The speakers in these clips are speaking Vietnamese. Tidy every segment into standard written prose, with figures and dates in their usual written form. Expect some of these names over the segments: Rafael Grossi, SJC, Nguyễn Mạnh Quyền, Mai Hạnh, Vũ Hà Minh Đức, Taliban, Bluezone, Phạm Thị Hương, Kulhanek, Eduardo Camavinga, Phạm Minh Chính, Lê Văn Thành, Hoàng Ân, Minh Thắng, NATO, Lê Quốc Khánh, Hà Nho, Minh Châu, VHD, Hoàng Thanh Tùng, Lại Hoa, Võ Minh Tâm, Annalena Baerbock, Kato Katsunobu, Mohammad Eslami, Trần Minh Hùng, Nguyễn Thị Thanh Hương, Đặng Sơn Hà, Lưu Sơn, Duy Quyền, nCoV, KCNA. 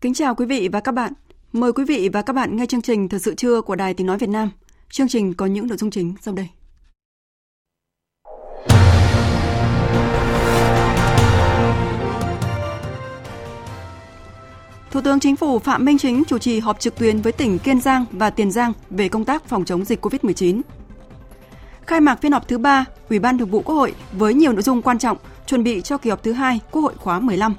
Kính chào quý vị và các bạn. Mời quý vị và các bạn nghe chương trình Thời sự trưa của Đài Tiếng Nói Việt Nam. Chương trình có những nội dung chính sau đây. Thủ tướng Chính phủ Phạm Minh Chính chủ trì họp trực tuyến với tỉnh Kiên Giang và Tiền Giang về công tác phòng chống dịch COVID-19. Khai mạc phiên họp thứ 3, Ủy ban Thường vụ Quốc hội với nhiều nội dung quan trọng chuẩn bị cho kỳ họp thứ 2 Quốc hội khóa 15.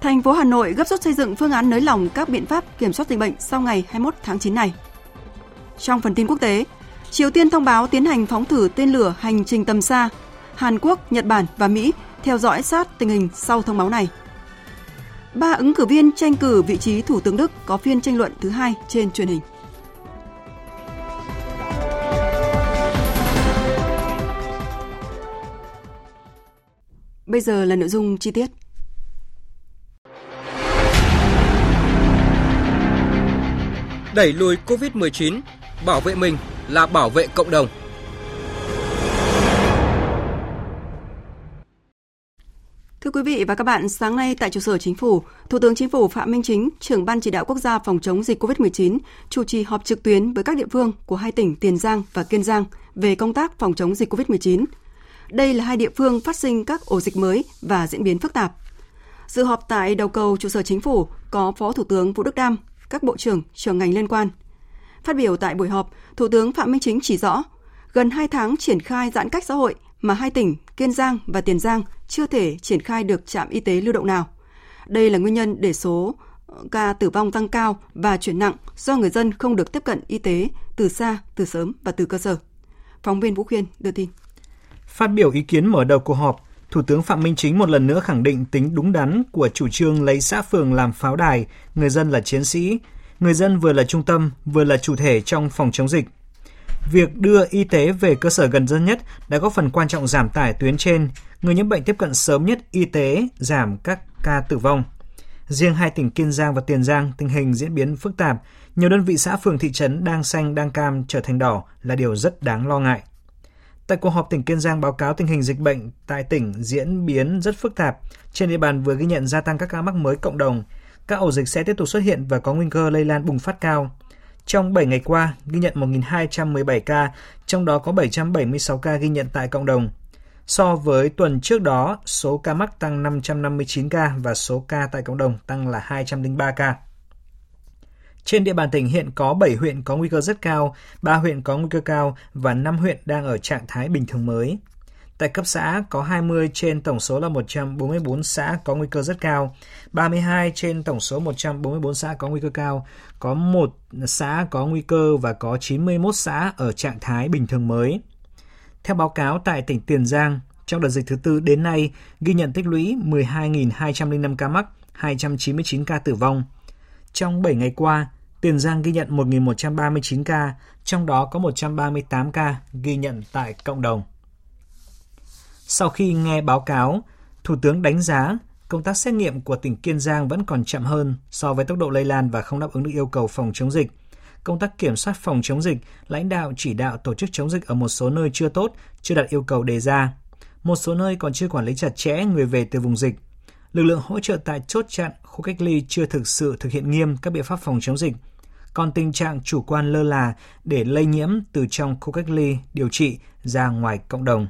Thành phố Hà Nội gấp rút xây dựng phương án nới lỏng các biện pháp kiểm soát dịch bệnh sau ngày 21 tháng 9 này. Trong phần tin quốc tế, Triều Tiên thông báo tiến hành phóng thử tên lửa hành trình tầm xa. Hàn Quốc, Nhật Bản và Mỹ theo dõi sát tình hình sau thông báo này. 3 ứng cử viên tranh cử vị trí Thủ tướng Đức có phiên tranh luận thứ 2 trên truyền hình. Bây giờ là nội dung chi tiết. Đẩy lùi Covid-19, bảo vệ mình là bảo vệ cộng đồng. Thưa quý vị và các bạn, sáng nay tại trụ sở Chính phủ, Thủ tướng Chính phủ Phạm Minh Chính, trưởng Ban Chỉ đạo Quốc gia phòng chống dịch Covid-19, chủ trì họp trực tuyến với các địa phương của hai tỉnh Tiền Giang và Kiên Giang về công tác phòng chống dịch Covid-19. Đây là hai địa phương phát sinh các ổ dịch mới và diễn biến phức tạp. Dự họp tại đầu cầu trụ sở Chính phủ có Phó Thủ tướng Vũ Đức Đam, các bộ trưởng, trưởng ngành liên quan. Phát biểu tại buổi họp, Thủ tướng Phạm Minh Chính chỉ rõ, gần 2 tháng triển khai giãn cách xã hội mà hai tỉnh Kiên Giang và Tiền Giang chưa thể triển khai được trạm y tế lưu động nào. Đây là nguyên nhân để số ca tử vong tăng cao và chuyển nặng do người dân không được tiếp cận y tế từ xa, từ sớm và từ cơ sở. Phóng viên Vũ Khuyên đưa tin. Phát biểu ý kiến mở đầu cuộc họp, Thủ tướng Phạm Minh Chính một lần nữa khẳng định tính đúng đắn của chủ trương lấy xã phường làm pháo đài, người dân là chiến sĩ, người dân vừa là trung tâm, vừa là chủ thể trong phòng chống dịch. Việc đưa y tế về cơ sở gần dân nhất đã góp phần quan trọng giảm tải tuyến trên, người nhiễm bệnh tiếp cận sớm nhất y tế, giảm các ca tử vong. Riêng hai tỉnh Kiên Giang và Tiền Giang, tình hình diễn biến phức tạp, nhiều đơn vị xã phường thị trấn đang xanh, đang cam trở thành đỏ là điều rất đáng lo ngại. Tại cuộc họp, tỉnh Kiên Giang báo cáo tình hình dịch bệnh tại tỉnh diễn biến rất phức tạp. Trên địa bàn vừa ghi nhận gia tăng các ca mắc mới cộng đồng. Các ổ dịch sẽ tiếp tục xuất hiện và có nguy cơ lây lan bùng phát cao. Trong 7 ngày qua, ghi nhận 1.217 ca, trong đó có 776 ca ghi nhận tại cộng đồng. So với tuần trước đó, số ca mắc tăng 559 ca và số ca tại cộng đồng tăng là 203 ca. Trên địa bàn tỉnh hiện có 7 huyện có nguy cơ rất cao, 3 huyện có nguy cơ cao và 5 huyện đang ở trạng thái bình thường mới. Tại cấp xã có 20 trên tổng số là 144 xã có nguy cơ rất cao, 32 trên tổng số 144 xã có nguy cơ cao, có 1 xã có nguy cơ và có 91 xã ở trạng thái bình thường mới. Theo báo cáo tại tỉnh Tiền Giang, trong đợt dịch thứ tư đến nay ghi nhận tích lũy 12.205 ca mắc, 299 ca tử vong. Trong 7 ngày qua, Tiền Giang ghi nhận 1.139 ca, trong đó có 138 ca ghi nhận tại cộng đồng. Sau khi nghe báo cáo, Thủ tướng đánh giá công tác xét nghiệm của tỉnh Kiên Giang vẫn còn chậm hơn so với tốc độ lây lan và không đáp ứng được yêu cầu phòng chống dịch. Công tác kiểm soát phòng chống dịch, lãnh đạo chỉ đạo tổ chức chống dịch ở một số nơi chưa tốt, chưa đạt yêu cầu đề ra. Một số nơi còn chưa quản lý chặt chẽ người về từ vùng dịch. Lực lượng hỗ trợ tại chốt chặn, khu cách ly chưa thực sự thực hiện nghiêm các biện pháp phòng chống dịch. Còn tình trạng chủ quan lơ là để lây nhiễm từ trong khu cách ly điều trị ra ngoài cộng đồng.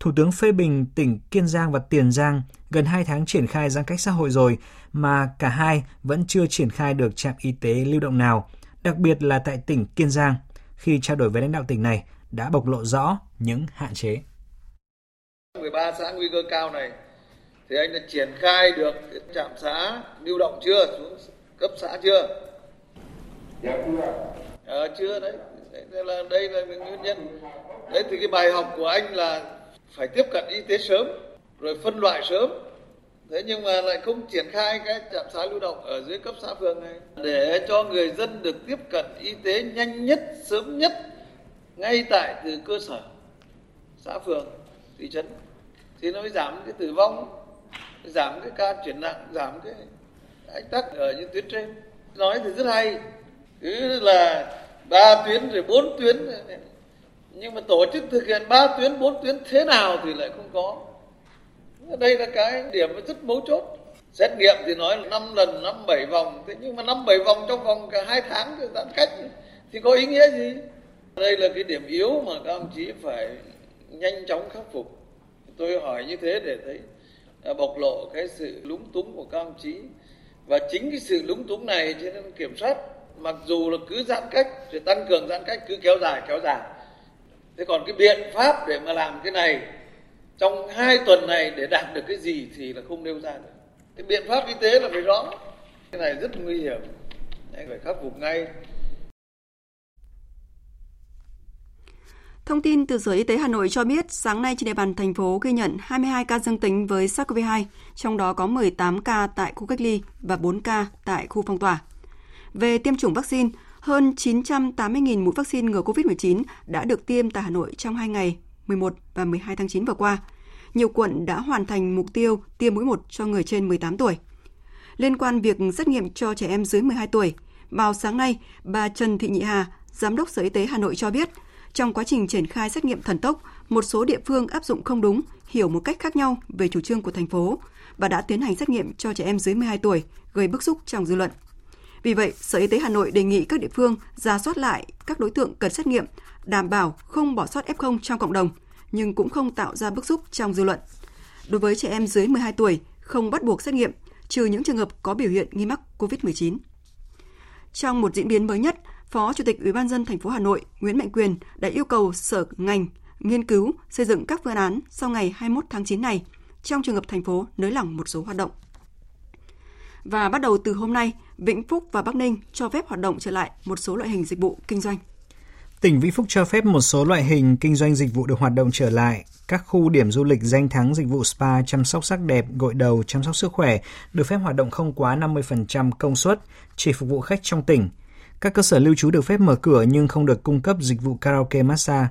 Thủ tướng phê bình tỉnh Kiên Giang và Tiền Giang gần 2 tháng triển khai giãn cách xã hội rồi mà cả hai vẫn chưa triển khai được trạm y tế lưu động nào, đặc biệt là tại tỉnh Kiên Giang, khi trao đổi với lãnh đạo tỉnh này đã bộc lộ rõ những hạn chế. 13 xã nguy cơ cao này thì anh đã triển khai được trạm xã lưu động chưa, xuống cấp xã chưa? Dạ chưa đấy. Đây là nguyên nhân. Đấy thì cái bài học của anh là phải tiếp cận y tế sớm, rồi phân loại sớm. Thế nhưng mà lại không triển khai cái trạm xã lưu động ở dưới cấp xã phường này để cho người dân được tiếp cận y tế nhanh nhất, sớm nhất ngay tại từ cơ sở, xã phường, thị trấn, thì nó mới giảm cái tử vong, giảm cái ca chuyển nặng, giảm cái ách tắc ở những tuyến trên. Nói thì rất hay, cứ là 3 tuyến rồi 4 tuyến, nhưng mà tổ chức thực hiện 3 tuyến, 4 tuyến thế nào thì lại không có. Đây là cái điểm rất mấu chốt. Xét nghiệm thì nói là 5 lần, 5-7 vòng, thế nhưng mà 5-7 vòng trong vòng cả 2 tháng giãn cách thì có ý nghĩa gì? Đây là cái điểm yếu mà các ông chí phải nhanh chóng khắc phục. Tôi hỏi như thế để thấy bộc lộ cái sự lúng túng của các ông chí, và chính cái sự lúng túng này cho nên kiểm soát, mặc dù là cứ giãn cách rồi tăng cường giãn cách, cứ kéo dài. Thế còn cái biện pháp để mà làm cái này trong 2 tuần này để đạt được cái gì thì là không nêu ra được. Cái biện pháp y tế là phải rõ. Cái này rất nguy hiểm, anh phải khắc phục ngay. Thông tin từ Sở Y tế Hà Nội cho biết, sáng nay trên địa bàn thành phố ghi nhận 22 ca dương tính với SARS-CoV-2, trong đó có 18 ca tại khu cách ly và 4 ca tại khu phong tỏa. Về tiêm chủng vaccine, hơn 980.000 mũi vaccine ngừa COVID-19 đã được tiêm tại Hà Nội trong 2 ngày, 11 và 12 tháng 9 vừa qua. Nhiều quận đã hoàn thành mục tiêu tiêm mũi 1 cho người trên 18 tuổi. Liên quan việc xét nghiệm cho trẻ em dưới 12 tuổi, vào sáng nay, bà Trần Thị Nhị Hà, Giám đốc Sở Y tế Hà Nội cho biết, trong quá trình triển khai xét nghiệm thần tốc, một số địa phương áp dụng không đúng, hiểu một cách khác nhau về chủ trương của thành phố và đã tiến hành xét nghiệm cho trẻ em dưới 12 tuổi, gây bức xúc trong dư luận. Vì vậy, Sở Y tế Hà Nội đề nghị các địa phương rà soát lại các đối tượng cần xét nghiệm, đảm bảo không bỏ sót F0 trong cộng đồng, nhưng cũng không tạo ra bức xúc trong dư luận. Đối với trẻ em dưới 12 tuổi, không bắt buộc xét nghiệm, trừ những trường hợp có biểu hiện nghi mắc COVID-19. Trong một diễn biến mới nhất, Phó Chủ tịch Ủy ban nhân dân thành phố Hà Nội Nguyễn Mạnh Quyền đã yêu cầu sở ngành nghiên cứu xây dựng các phương án sau ngày 21 tháng 9 này trong trường hợp thành phố nới lỏng một số hoạt động. Và bắt đầu từ hôm nay, Vĩnh Phúc và Bắc Ninh cho phép hoạt động trở lại một số loại hình dịch vụ kinh doanh. Tỉnh Vĩnh Phúc cho phép một số loại hình kinh doanh dịch vụ được hoạt động trở lại. Các khu điểm du lịch danh thắng dịch vụ spa, chăm sóc sắc đẹp, gội đầu, chăm sóc sức khỏe được phép hoạt động không quá 50% công suất, chỉ phục vụ khách trong tỉnh. Các cơ sở lưu trú được phép mở cửa nhưng không được cung cấp dịch vụ karaoke, massage.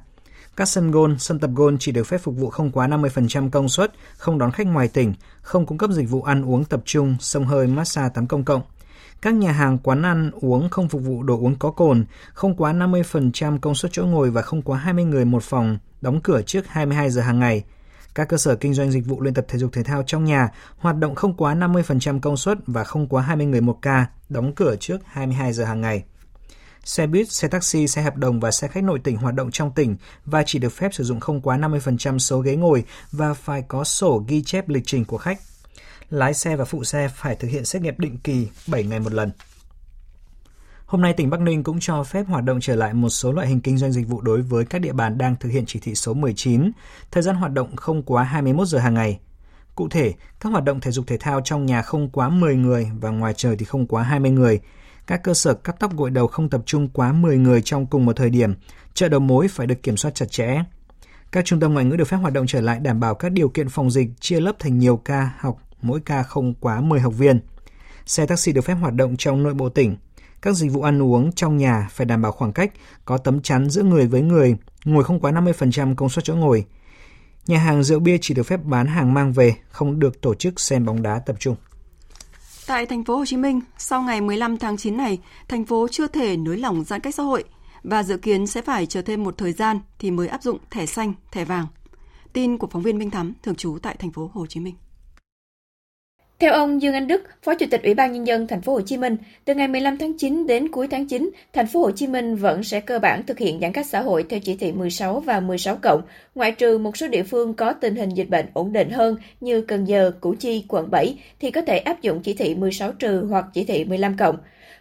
Các sân golf, sân tập golf chỉ được phép phục vụ không quá 50% công suất, không đón khách ngoài tỉnh, không cung cấp dịch vụ ăn uống tập trung, xông hơi, massage, tắm công cộng. Các nhà hàng, quán ăn, uống không phục vụ đồ uống có cồn, không quá 50% công suất chỗ ngồi và không quá 20 người một phòng, đóng cửa trước 22 giờ hàng ngày. Các cơ sở kinh doanh dịch vụ luyện tập thể dục thể thao trong nhà hoạt động không quá 50% công suất và không quá 20 người một ca, đóng cửa trước 22 giờ hàng ngày. Xe buýt, xe taxi, xe hợp đồng và xe khách nội tỉnh hoạt động trong tỉnh và chỉ được phép sử dụng không quá 50% số ghế ngồi và phải có sổ ghi chép lịch trình của khách. Lái xe và phụ xe phải thực hiện xét nghiệm định kỳ 7 ngày một lần. Hôm nay, tỉnh Bắc Ninh cũng cho phép hoạt động trở lại một số loại hình kinh doanh dịch vụ đối với các địa bàn đang thực hiện chỉ thị số 19, thời gian hoạt động không quá 21 giờ hàng ngày. Cụ thể, các hoạt động thể dục thể thao trong nhà không quá 10 người và ngoài trời thì không quá 20 người. Các cơ sở cắt tóc gội đầu không tập trung quá 10 người trong cùng một thời điểm. Chợ đầu mối phải được kiểm soát chặt chẽ. Các trung tâm ngoại ngữ được phép hoạt động trở lại đảm bảo các điều kiện phòng dịch, chia lớp thành nhiều ca học, mỗi ca không quá 10 học viên. Xe taxi được phép hoạt động trong nội bộ tỉnh. Các dịch vụ ăn uống trong nhà phải đảm bảo khoảng cách, có tấm chắn giữa người với người, ngồi không quá 50% công suất chỗ ngồi. Nhà hàng rượu bia chỉ được phép bán hàng mang về, không được tổ chức xem bóng đá tập trung. Tại thành phố Hồ Chí Minh, sau ngày 15 tháng 9 này, thành phố chưa thể nới lỏng giãn cách xã hội và dự kiến sẽ phải chờ thêm một thời gian thì mới áp dụng thẻ xanh, thẻ vàng. Tin của phóng viên Minh Thắng thường trú tại thành phố Hồ Chí Minh. Theo ông Dương Anh Đức, Phó Chủ tịch Ủy ban Nhân dân TP.HCM, từ ngày 15 tháng 9 đến cuối tháng 9, TP.HCM vẫn sẽ cơ bản thực hiện giãn cách xã hội theo chỉ thị 16 và 16+, ngoại trừ một số địa phương có tình hình dịch bệnh ổn định hơn như Cần Giờ, Củ Chi, quận 7 thì có thể áp dụng chỉ thị 16- hoặc chỉ thị 15+.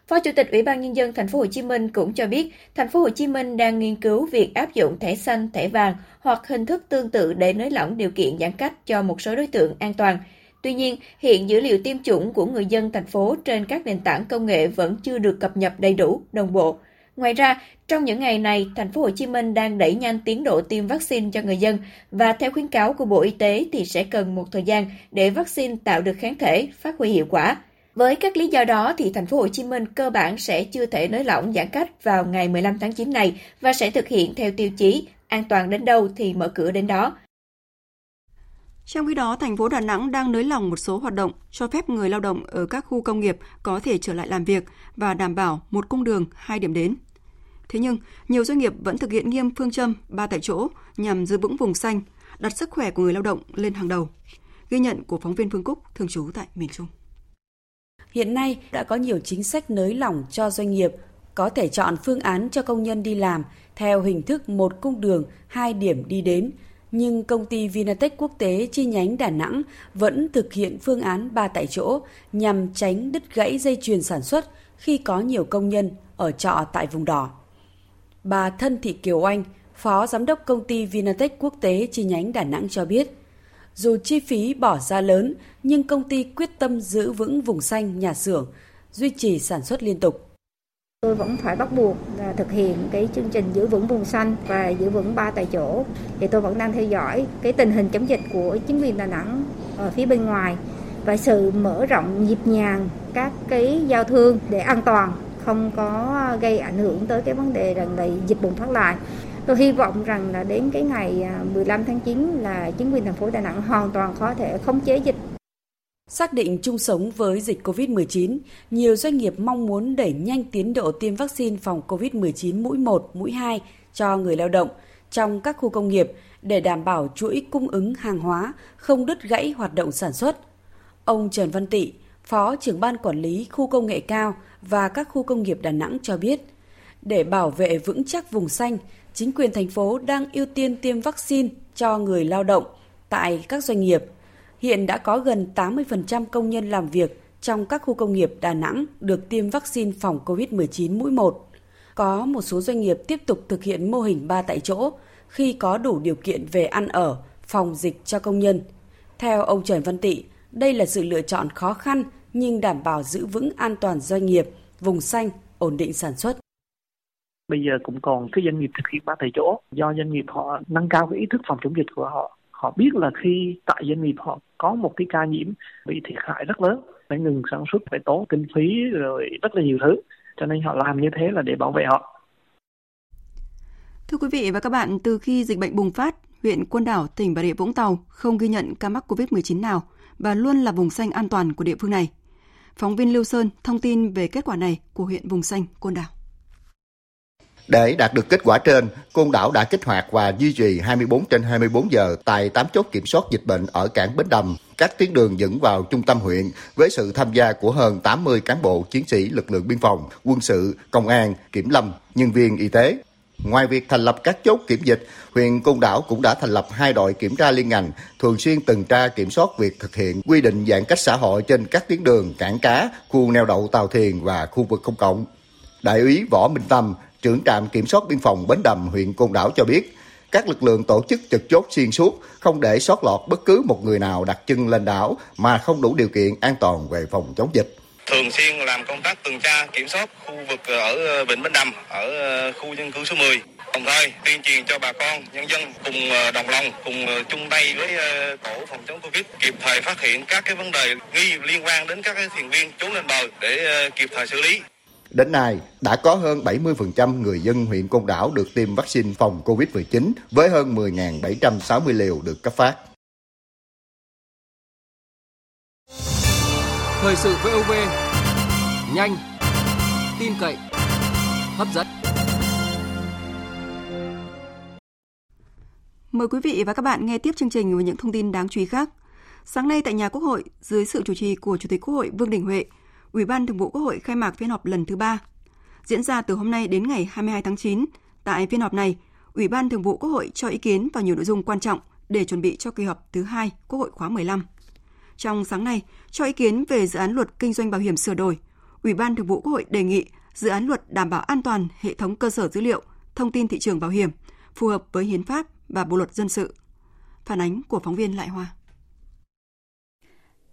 Phó Chủ tịch Ủy ban Nhân dân TP.HCM cũng cho biết, TP.HCM đang nghiên cứu việc áp dụng thẻ xanh, thẻ vàng hoặc hình thức tương tự để nới lỏng điều kiện giãn cách cho một số đối tượng an toàn. Tuy nhiên, hiện dữ liệu tiêm chủng của người dân thành phố trên các nền tảng công nghệ vẫn chưa được cập nhật đầy đủ, đồng bộ. Ngoài ra, trong những ngày này, TP.HCM đang đẩy nhanh tiến độ tiêm vaccine cho người dân và theo khuyến cáo của Bộ Y tế thì sẽ cần một thời gian để vaccine tạo được kháng thể, phát huy hiệu quả. Với các lý do đó, thì TP.HCM cơ bản sẽ chưa thể nới lỏng giãn cách vào ngày 15 tháng 9 này và sẽ thực hiện theo tiêu chí an toàn đến đâu thì mở cửa đến đó. Trong khi đó, thành phố Đà Nẵng đang nới lỏng một số hoạt động, cho phép người lao động ở các khu công nghiệp có thể trở lại làm việc và đảm bảo một cung đường, hai điểm đến. Thế nhưng, nhiều doanh nghiệp vẫn thực hiện nghiêm phương châm 3 tại chỗ nhằm giữ vững vùng xanh, đặt sức khỏe của người lao động lên hàng đầu. Ghi nhận của phóng viên Phương Cúc, thường trú tại miền Trung. Hiện nay đã có nhiều chính sách nới lỏng cho doanh nghiệp, có thể chọn phương án cho công nhân đi làm theo hình thức một cung đường, hai điểm đi đến. Nhưng công ty Vinatech Quốc tế chi nhánh Đà Nẵng vẫn thực hiện phương án 3 tại chỗ nhằm tránh đứt gãy dây chuyền sản xuất khi có nhiều công nhân ở trọ tại vùng đỏ. Bà Thần Thị Kiều Oanh, Phó Giám đốc công ty Vinatech Quốc tế chi nhánh Đà Nẵng cho biết, dù chi phí bỏ ra lớn nhưng công ty quyết tâm giữ vững vùng xanh nhà xưởng, duy trì sản xuất liên tục. Tôi vẫn phải bắt buộc là thực hiện cái chương trình giữ vững vùng xanh và giữ vững 3 tại chỗ. Thì tôi vẫn đang theo dõi cái tình hình chống dịch của chính quyền Đà Nẵng ở phía bên ngoài và sự mở rộng nhịp nhàng các cái giao thương để an toàn, không có gây ảnh hưởng tới cái vấn đề rằng là dịch bùng phát lại. Tôi hy vọng rằng là đến cái ngày 15 tháng 9 là chính quyền thành phố Đà Nẵng hoàn toàn có thể khống chế dịch. Xác định chung sống với dịch COVID-19, nhiều doanh nghiệp mong muốn đẩy nhanh tiến độ tiêm vaccine phòng COVID-19 mũi 1, mũi 2 cho người lao động trong các khu công nghiệp để đảm bảo chuỗi cung ứng hàng hóa, không đứt gãy hoạt động sản xuất. Ông Trần Văn Tị, Phó trưởng ban quản lý khu công nghệ cao và các khu công nghiệp Đà Nẵng cho biết, để bảo vệ vững chắc vùng xanh, chính quyền thành phố đang ưu tiên tiêm vaccine cho người lao động tại các doanh nghiệp. Hiện đã có gần 80% công nhân làm việc trong các khu công nghiệp Đà Nẵng được tiêm vaccine phòng COVID-19 mũi 1. Có một số doanh nghiệp tiếp tục thực hiện mô hình 3 tại chỗ khi có đủ điều kiện về ăn ở, phòng dịch cho công nhân. Theo ông Trần Văn Tị, đây là sự lựa chọn khó khăn nhưng đảm bảo giữ vững an toàn doanh nghiệp, vùng xanh, ổn định sản xuất. Bây giờ cũng còn cái doanh nghiệp thực hiện 3 tại chỗ do doanh nghiệp họ nâng cao cái ý thức phòng chống dịch của họ. Họ biết là khi tại doanh nghiệp họ có một cái ca nhiễm bị thiệt hại rất lớn, phải ngừng sản xuất, phải tốn kinh phí rồi rất là nhiều thứ. Cho nên họ làm như thế là để bảo vệ họ. Thưa quý vị và các bạn, từ khi dịch bệnh bùng phát, huyện Côn Đảo, tỉnh Bà Rịa Vũng Tàu không ghi nhận ca mắc COVID-19 nào và luôn là vùng xanh an toàn của địa phương này. Phóng viên Lưu Sơn thông tin về kết quả này của huyện vùng xanh Côn Đảo. Để đạt được kết quả trên, Côn Đảo đã kích hoạt và duy trì 24/24 giờ tại 8 chốt kiểm soát dịch bệnh ở cảng Bến Đầm, các tuyến đường dẫn vào trung tâm huyện với sự tham gia của hơn 80 cán bộ chiến sĩ lực lượng biên phòng, quân sự, công an, kiểm lâm, nhân viên y tế. Ngoài việc thành lập các chốt kiểm dịch, huyện Côn Đảo cũng đã thành lập 2 đội kiểm tra liên ngành, thường xuyên tuần tra kiểm soát việc thực hiện quy định giãn cách xã hội trên các tuyến đường, cảng cá, khu neo đậu tàu thuyền và khu vực công cộng. Đại úy Võ Minh Tâm, trưởng trạm kiểm soát biên phòng Bến Đầm, huyện Côn Đảo cho biết, các lực lượng tổ chức trực chốt xuyên suốt, không để sót lọt bất cứ một người nào đặt chân lên đảo mà không đủ điều kiện an toàn về phòng chống dịch. Thường xuyên làm công tác tuần tra kiểm soát khu vực ở vịnh Bến Đầm, ở khu dân cư số 10. Đồng thời tuyên truyền cho bà con, nhân dân cùng đồng lòng, cùng chung tay với tổ phòng chống Covid, kịp thời phát hiện các cái vấn đề nghi liên quan đến các cái thuyền viên trốn lên bờ để kịp thời xử lý. Đến nay, đã có hơn 70% người dân huyện Côn Đảo được tiêm vaccine phòng COVID-19 với hơn 10.760 liều được cấp phát. Thời sự VOV, nhanh, tin cậy, hấp dẫn. Mời quý vị và các bạn nghe tiếp chương trình với những thông tin đáng chú ý khác. Sáng nay tại nhà Quốc hội, dưới sự chủ trì của Chủ tịch Quốc hội Vương Đình Huệ, Ủy ban Thường vụ Quốc hội khai mạc phiên họp lần thứ 3. Diễn ra từ hôm nay đến ngày 22 tháng 9, tại phiên họp này, Ủy ban Thường vụ Quốc hội cho ý kiến vào nhiều nội dung quan trọng để chuẩn bị cho kỳ họp thứ 2 Quốc hội khóa 15. Trong sáng nay, cho ý kiến về dự án luật kinh doanh bảo hiểm sửa đổi, Ủy ban Thường vụ Quốc hội đề nghị dự án luật đảm bảo an toàn hệ thống cơ sở dữ liệu, thông tin thị trường bảo hiểm, phù hợp với hiến pháp và bộ luật dân sự. Phản ánh của phóng viên Lại Hoa.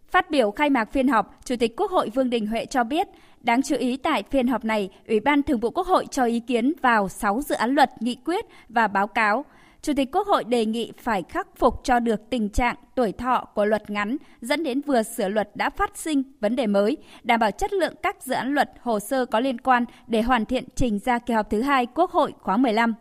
Phát biểu khai mạc phiên họp, Chủ tịch Quốc hội Vương Đình Huệ cho biết, đáng chú ý tại phiên họp này, Ủy ban Thường vụ Quốc hội cho ý kiến vào 6 dự án luật, nghị quyết và báo cáo. Chủ tịch Quốc hội đề nghị phải khắc phục cho được tình trạng tuổi thọ của luật ngắn dẫn đến vừa sửa luật đã phát sinh vấn đề mới, đảm bảo chất lượng các dự án luật, hồ sơ có liên quan để hoàn thiện trình ra kỳ họp thứ 2 Quốc hội khóa 15.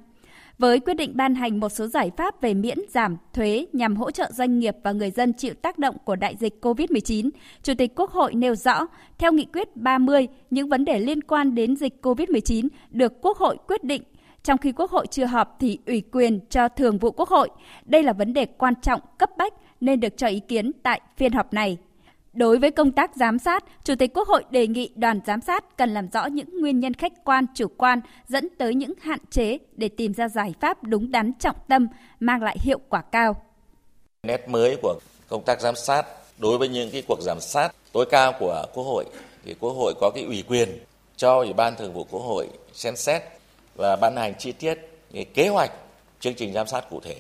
Với quyết định ban hành một số giải pháp về miễn giảm thuế nhằm hỗ trợ doanh nghiệp và người dân chịu tác động của đại dịch COVID-19, Chủ tịch Quốc hội nêu rõ, theo nghị quyết 30, những vấn đề liên quan đến dịch COVID-19 được Quốc hội quyết định. Trong khi Quốc hội chưa họp thì ủy quyền cho Thường vụ Quốc hội. Đây là vấn đề quan trọng, cấp bách nên được cho ý kiến tại phiên họp này. Đối với công tác giám sát, Chủ tịch Quốc hội đề nghị đoàn giám sát cần làm rõ những nguyên nhân khách quan, chủ quan dẫn tới những hạn chế để tìm ra giải pháp đúng đắn, trọng tâm, mang lại hiệu quả cao. Nét mới của công tác giám sát đối với những cái cuộc giám sát tối cao của Quốc hội thì Quốc hội có cái ủy quyền cho Ủy ban Thường vụ Quốc hội xem xét và ban hành chi tiết kế hoạch chương trình giám sát cụ thể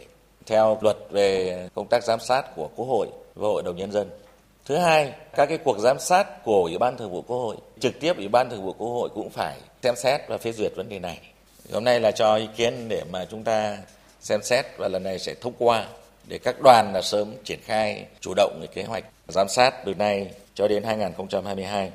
theo luật về công tác giám sát của Quốc hội và Hội đồng Nhân dân. Thứ hai, các cái cuộc giám sát của Ủy ban Thường vụ Quốc hội, trực tiếp Ủy ban Thường vụ Quốc hội cũng phải xem xét và phê duyệt vấn đề này. Hôm nay là cho ý kiến để mà chúng ta xem xét và lần này sẽ thông qua để các đoàn là sớm triển khai chủ động cái kế hoạch giám sát từ nay cho đến 2022.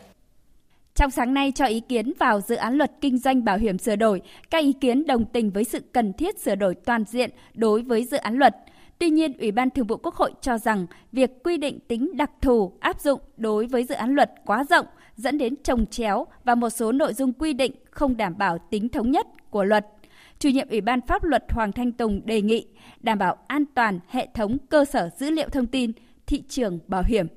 Trong sáng nay cho ý kiến vào dự án luật kinh doanh bảo hiểm sửa đổi, các ý kiến đồng tình với sự cần thiết sửa đổi toàn diện đối với dự án luật. Tuy nhiên, Ủy ban Thường vụ Quốc hội cho rằng việc quy định tính đặc thù áp dụng đối với dự án luật quá rộng dẫn đến chồng chéo và một số nội dung quy định không đảm bảo tính thống nhất của luật. Chủ nhiệm Ủy ban Pháp luật Hoàng Thanh Tùng đề nghị đảm bảo an toàn hệ thống cơ sở dữ liệu thông tin, thị trường bảo hiểm.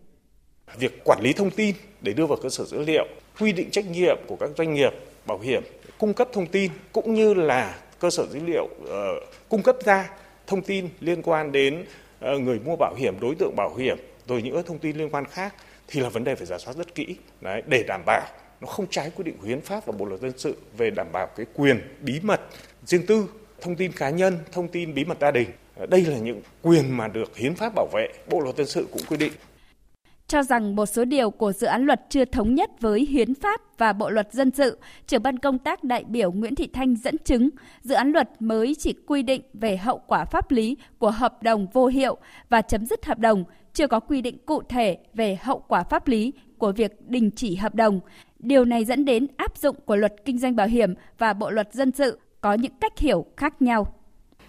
Việc quản lý thông tin để đưa vào cơ sở dữ liệu, quy định trách nhiệm của các doanh nghiệp bảo hiểm cung cấp thông tin cũng như là cơ sở dữ liệu cung cấp ra thông tin liên quan đến người mua bảo hiểm, đối tượng bảo hiểm, rồi những thông tin liên quan khác thì là vấn đề phải rà soát rất kỹ để đảm bảo nó không trái quy định của hiến pháp và bộ luật dân sự về đảm bảo cái quyền bí mật riêng tư, thông tin cá nhân, thông tin bí mật gia đình. Đây là những quyền mà được hiến pháp bảo vệ, bộ luật dân sự cũng quy định. Cho rằng một số điều của dự án luật chưa thống nhất với hiến pháp và bộ luật dân sự, trưởng ban công tác đại biểu Nguyễn Thị Thanh dẫn chứng, dự án luật mới chỉ quy định về hậu quả pháp lý của hợp đồng vô hiệu và chấm dứt hợp đồng, chưa có quy định cụ thể về hậu quả pháp lý của việc đình chỉ hợp đồng. Điều này dẫn đến áp dụng của luật kinh doanh bảo hiểm và bộ luật dân sự có những cách hiểu khác nhau.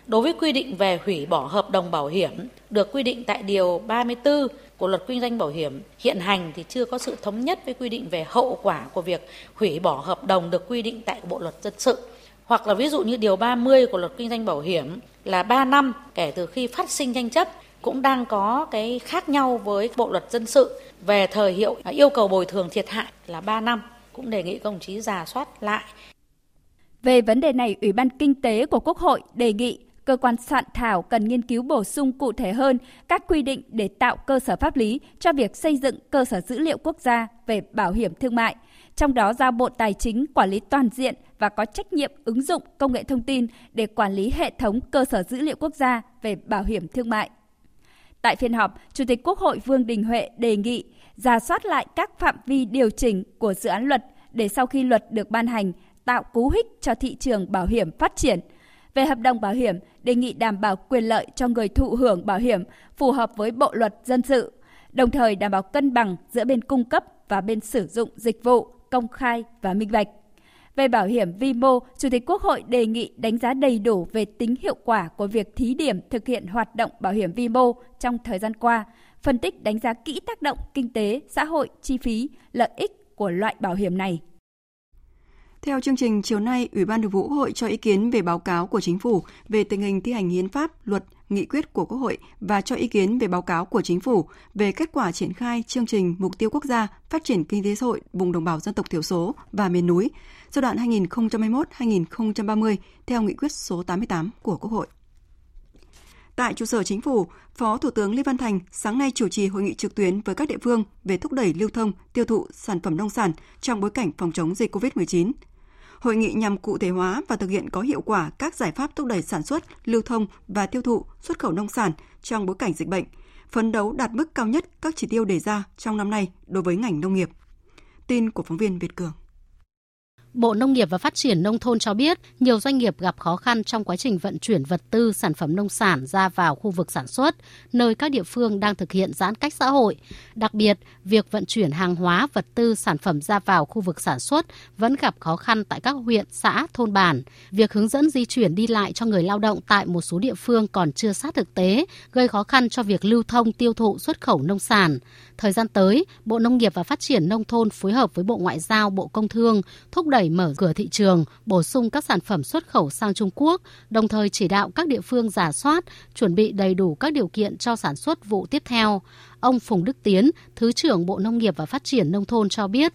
Đối với quy định về hủy bỏ hợp đồng bảo hiểm được quy định tại Điều 34 của Luật Kinh doanh Bảo hiểm hiện hành thì chưa có sự thống nhất với quy định về hậu quả của việc hủy bỏ hợp đồng được quy định tại Bộ Luật Dân sự. Hoặc là ví dụ như Điều 30 của Luật Kinh doanh Bảo hiểm là 3 năm kể từ khi phát sinh tranh chấp cũng đang có cái khác nhau với Bộ Luật Dân sự về thời hiệu yêu cầu bồi thường thiệt hại là 3 năm. Cũng đề nghị các đồng chí rà soát lại. Về vấn đề này, Ủy ban Kinh tế của Quốc hội đề nghị cơ quan soạn thảo cần nghiên cứu bổ sung cụ thể hơn các quy định để tạo cơ sở pháp lý cho việc xây dựng cơ sở dữ liệu quốc gia về bảo hiểm thương mại, trong đó giao Bộ Tài chính quản lý toàn diện và có trách nhiệm ứng dụng công nghệ thông tin để quản lý hệ thống cơ sở dữ liệu quốc gia về bảo hiểm thương mại. Tại phiên họp, Chủ tịch Quốc hội Vương Đình Huệ đề nghị rà soát lại các phạm vi điều chỉnh của dự án luật để sau khi luật được ban hành tạo cú hích cho thị trường bảo hiểm phát triển. Về hợp đồng bảo hiểm, đề nghị đảm bảo quyền lợi cho người thụ hưởng bảo hiểm phù hợp với bộ luật dân sự, đồng thời đảm bảo cân bằng giữa bên cung cấp và bên sử dụng dịch vụ công khai và minh bạch. Về bảo hiểm vi mô, Chủ tịch Quốc hội đề nghị đánh giá đầy đủ về tính hiệu quả của việc thí điểm thực hiện hoạt động bảo hiểm vi mô trong thời gian qua, phân tích đánh giá kỹ tác động kinh tế, xã hội, chi phí, lợi ích của loại bảo hiểm này. Theo chương trình, chiều nay, Ủy ban Thường vụ Quốc hội cho ý kiến về báo cáo của Chính phủ về tình hình thi hành hiến pháp, luật, nghị quyết của Quốc hội và cho ý kiến về báo cáo của Chính phủ về kết quả triển khai chương trình Mục tiêu Quốc gia Phát triển Kinh tế Xã hội vùng đồng bào dân tộc thiểu số và miền núi giai đoạn 2021-2030 theo nghị quyết số 88 của Quốc hội. Tại trụ sở Chính phủ, Phó Thủ tướng Lê Văn Thành sáng nay chủ trì hội nghị trực tuyến với các địa phương về thúc đẩy lưu thông, tiêu thụ sản phẩm nông sản trong bối cảnh phòng chống dịch COVID-19. Hội nghị nhằm cụ thể hóa và thực hiện có hiệu quả các giải pháp thúc đẩy sản xuất, lưu thông và tiêu thụ xuất khẩu nông sản trong bối cảnh dịch bệnh, phấn đấu đạt mức cao nhất các chỉ tiêu đề ra trong năm nay đối với ngành nông nghiệp. Tin của phóng viên Việt Cường. Bộ Nông nghiệp và Phát triển Nông thôn cho biết, nhiều doanh nghiệp gặp khó khăn trong quá trình vận chuyển vật tư, sản phẩm nông sản ra vào khu vực sản xuất, nơi các địa phương đang thực hiện giãn cách xã hội. Đặc biệt, việc vận chuyển hàng hóa, vật tư, sản phẩm ra vào khu vực sản xuất vẫn gặp khó khăn tại các huyện, xã, thôn bản. Việc hướng dẫn di chuyển đi lại cho người lao động tại một số địa phương còn chưa sát thực tế, gây khó khăn cho việc lưu thông tiêu thụ xuất khẩu nông sản. Thời gian tới, Bộ Nông nghiệp và Phát triển Nông thôn phối hợp với Bộ Ngoại giao, Bộ Công Thương thúc đẩy mở cửa thị trường, bổ sung các sản phẩm xuất khẩu sang Trung Quốc, đồng thời chỉ đạo các địa phương rà soát, chuẩn bị đầy đủ các điều kiện cho sản xuất vụ tiếp theo. Ông Phùng Đức Tiến, Thứ trưởng Bộ Nông nghiệp và Phát triển Nông thôn cho biết.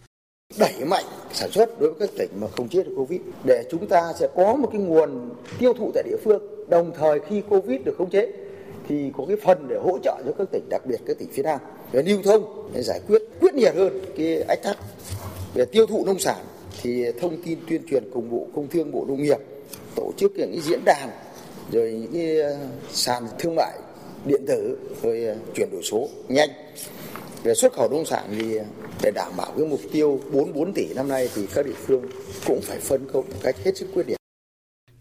Đẩy mạnh sản xuất đối với các tỉnh mà không chết được Covid để chúng ta sẽ có một cái nguồn tiêu thụ tại địa phương, đồng thời khi Covid được khống chế thì có cái phần để hỗ trợ cho các tỉnh, đặc biệt các tỉnh phía Nam để lưu thông, để giải quyết quyết liệt hơn cái ách tắc về tiêu thụ nông sản. Thì thông tin tuyên truyền cùng Bộ Công Thương, Bộ Nông nghiệp tổ chức những cái diễn đàn, rồi những cái sàn thương mại điện tử, rồi chuyển đổi số nhanh. Về xuất khẩu nông sản thì để đảm bảo cái mục tiêu 44 tỷ năm nay thì các địa phương cũng phải phân công một cách hết sức quyết liệt.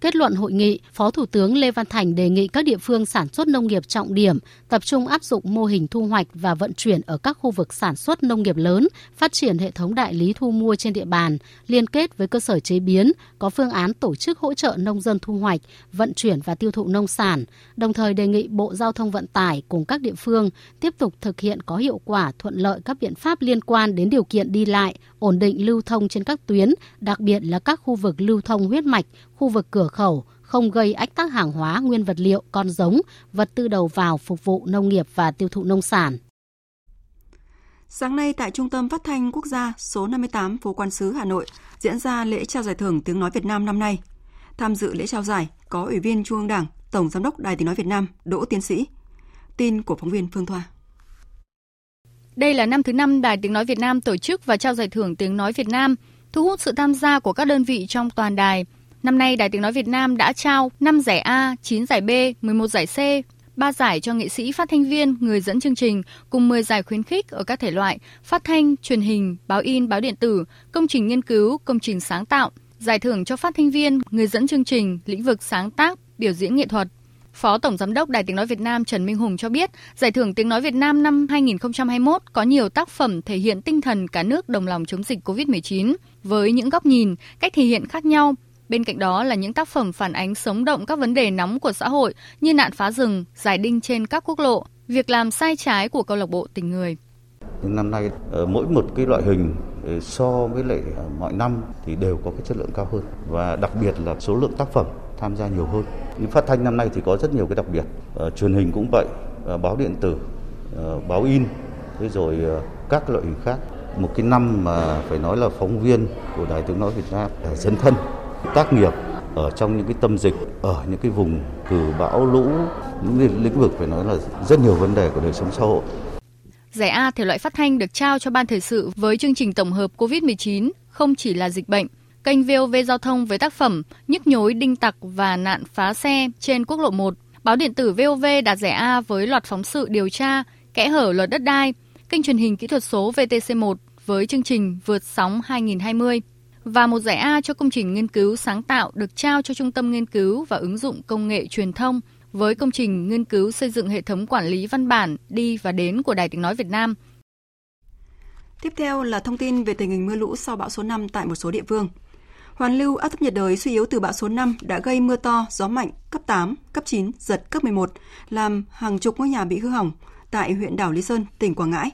Kết luận hội nghị, Phó Thủ tướng Lê Văn Thành đề nghị các địa phương sản xuất nông nghiệp trọng điểm, tập trung áp dụng mô hình thu hoạch và vận chuyển ở các khu vực sản xuất nông nghiệp lớn, phát triển hệ thống đại lý thu mua trên địa bàn, liên kết với cơ sở chế biến, có phương án tổ chức hỗ trợ nông dân thu hoạch, vận chuyển và tiêu thụ nông sản. Đồng thời đề nghị Bộ Giao thông Vận tải cùng các địa phương tiếp tục thực hiện có hiệu quả thuận lợi các biện pháp liên quan đến điều kiện đi lại, ổn định lưu thông trên các tuyến, đặc biệt là các khu vực lưu thông huyết mạch, khu vực cửa khẩu, không gây ách tắc hàng hóa, nguyên vật liệu, con giống, vật tư đầu vào phục vụ nông nghiệp và tiêu thụ nông sản. Sáng nay tại Trung tâm Phát thanh Quốc gia số 58 phố Quan Sứ, Hà Nội diễn ra lễ trao giải thưởng Tiếng nói Việt Nam năm nay. Tham dự lễ trao giải có Ủy viên Trung ương Đảng, Tổng giám đốc Đài Tiếng nói Việt Nam Đỗ Tiến Sĩ. Tin của phóng viên Phương Thoa. Đây là năm thứ 5 Đài Tiếng nói Việt Nam tổ chức và trao giải thưởng Tiếng nói Việt Nam, thu hút sự tham gia của các đơn vị trong toàn đài. Năm nay, Đài Tiếng nói Việt Nam đã trao 5 giải A, 9 giải B, 11 giải C, 3 giải cho nghệ sĩ, phát thanh viên, người dẫn chương trình, cùng 10 giải khuyến khích ở các thể loại phát thanh, truyền hình, báo in, báo điện tử, công trình nghiên cứu, công trình sáng tạo, giải thưởng cho phát thanh viên, người dẫn chương trình, lĩnh vực sáng tác, biểu diễn nghệ thuật. Phó Tổng Giám đốc Đài Tiếng nói Việt Nam Trần Minh Hùng cho biết, Giải thưởng Tiếng nói Việt Nam năm 2021 có nhiều tác phẩm thể hiện tinh thần cả nước đồng lòng chống dịch COVID-19 với những góc nhìn, cách thể hiện khác nhau. Bên cạnh đó là những tác phẩm phản ánh sống động các vấn đề nóng của xã hội như nạn phá rừng, giải đinh trên các quốc lộ, việc làm sai trái của câu lạc bộ tình người. Năm nay mỗi một cái loại hình so với lại mọi năm thì đều có cái chất lượng cao hơn và đặc biệt là số lượng tác phẩm tham gia nhiều hơn. Nhưng phát thanh năm nay thì có rất nhiều cái đặc biệt, truyền hình cũng vậy, báo điện tử, báo in, rồi các loại hình khác. Một cái năm mà phải nói là phóng viên của Đài Tiếng nói Việt Nam phải dấn thân tác nghiệp ở trong những cái tâm dịch, ở những cái vùng từ bão lũ, những lĩnh vực phải nói là rất nhiều vấn đề của đời sống xã hội. Giải A thể loại phát thanh được trao cho Ban Thời sự với chương trình tổng hợp COVID-19 không chỉ là dịch bệnh. Kênh VOV Giao thông với tác phẩm Nhức nhối đinh tặc và nạn phá xe trên quốc lộ 1. Báo điện tử VOV đạt giải A với loạt phóng sự điều tra, kẽ hở luật đất đai. Kênh truyền hình kỹ thuật số VTC1 với chương trình Vượt sóng 2020. Và một giải A cho công trình nghiên cứu sáng tạo được trao cho Trung tâm Nghiên cứu và Ứng dụng Công nghệ Truyền thông với công trình nghiên cứu xây dựng hệ thống quản lý văn bản đi và đến của Đài Tiếng nói Việt Nam. Tiếp theo là thông tin về tình hình mưa lũ sau bão số 5 tại một số địa phương. Hoàn lưu áp thấp nhiệt đới suy yếu từ bão số 5 đã gây mưa to, gió mạnh cấp 8, cấp 9, giật cấp 11, làm hàng chục ngôi nhà bị hư hỏng tại huyện đảo Lý Sơn, tỉnh Quảng Ngãi.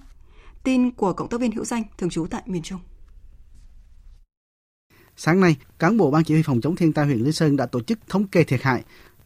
Tin của cộng tác viên Hữu Danh, thường trú tại miền Trung. Sáng nay, cán bộ Ban Chỉ huy phòng chống thiên tai huyện Lý Sơn đã tổ chức thống kê thiệt hại.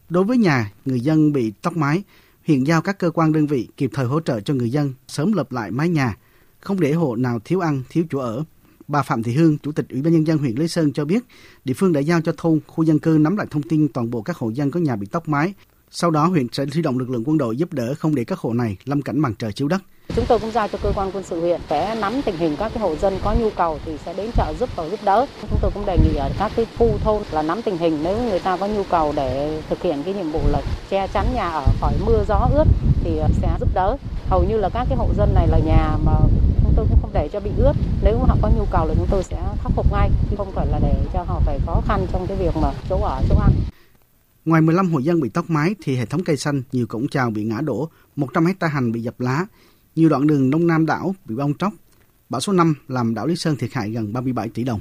Đối với nhà, người dân bị tốc mái, hiện giao các cơ quan đơn vị kịp thời hỗ trợ cho người dân sớm lập lại mái nhà, không để hộ nào thiếu ăn, thiếu chỗ ở. Bà Phạm Thị Hương, Chủ tịch Ủy ban Nhân dân huyện Lý Sơn cho biết, địa phương đã giao cho thôn, khu dân cư nắm lại thông tin toàn bộ các hộ dân có nhà bị tốc mái. Sau đó, huyện sẽ huy động lực lượng quân đội giúp đỡ không để các hộ này lâm cảnh màn trời chiếu đất. Chúng tôi cũng giao cho cơ quan quân sự huyện sẽ nắm tình hình các cái hộ dân có nhu cầu thì sẽ đến trợ giúp và giúp đỡ. Chúng tôi cũng đề nghị ở các cái khu thôn là nắm tình hình, nếu người ta có nhu cầu để thực hiện cái nhiệm vụ là che chắn nhà ở khỏi mưa gió ướt thì sẽ giúp đỡ. Hầu như là các cái hộ dân này là nhà mà chúng tôi cũng không để cho bị ướt. Nếu họ có nhu cầu là chúng tôi sẽ khắc phục ngay, không phải là để cho họ phải khó khăn trong cái việc mà chỗ ở, chỗ ăn. Ngoài 15 hộ dân bị tốc mái thì hệ thống cây xanh nhiều cổng chào bị ngã đổ, 100 hecta hành bị dập lá. Nhiều đoạn đường Đông Nam đảo bị bong tróc. Bão số 5 làm đảo Lý Sơn thiệt hại gần 37 tỷ đồng.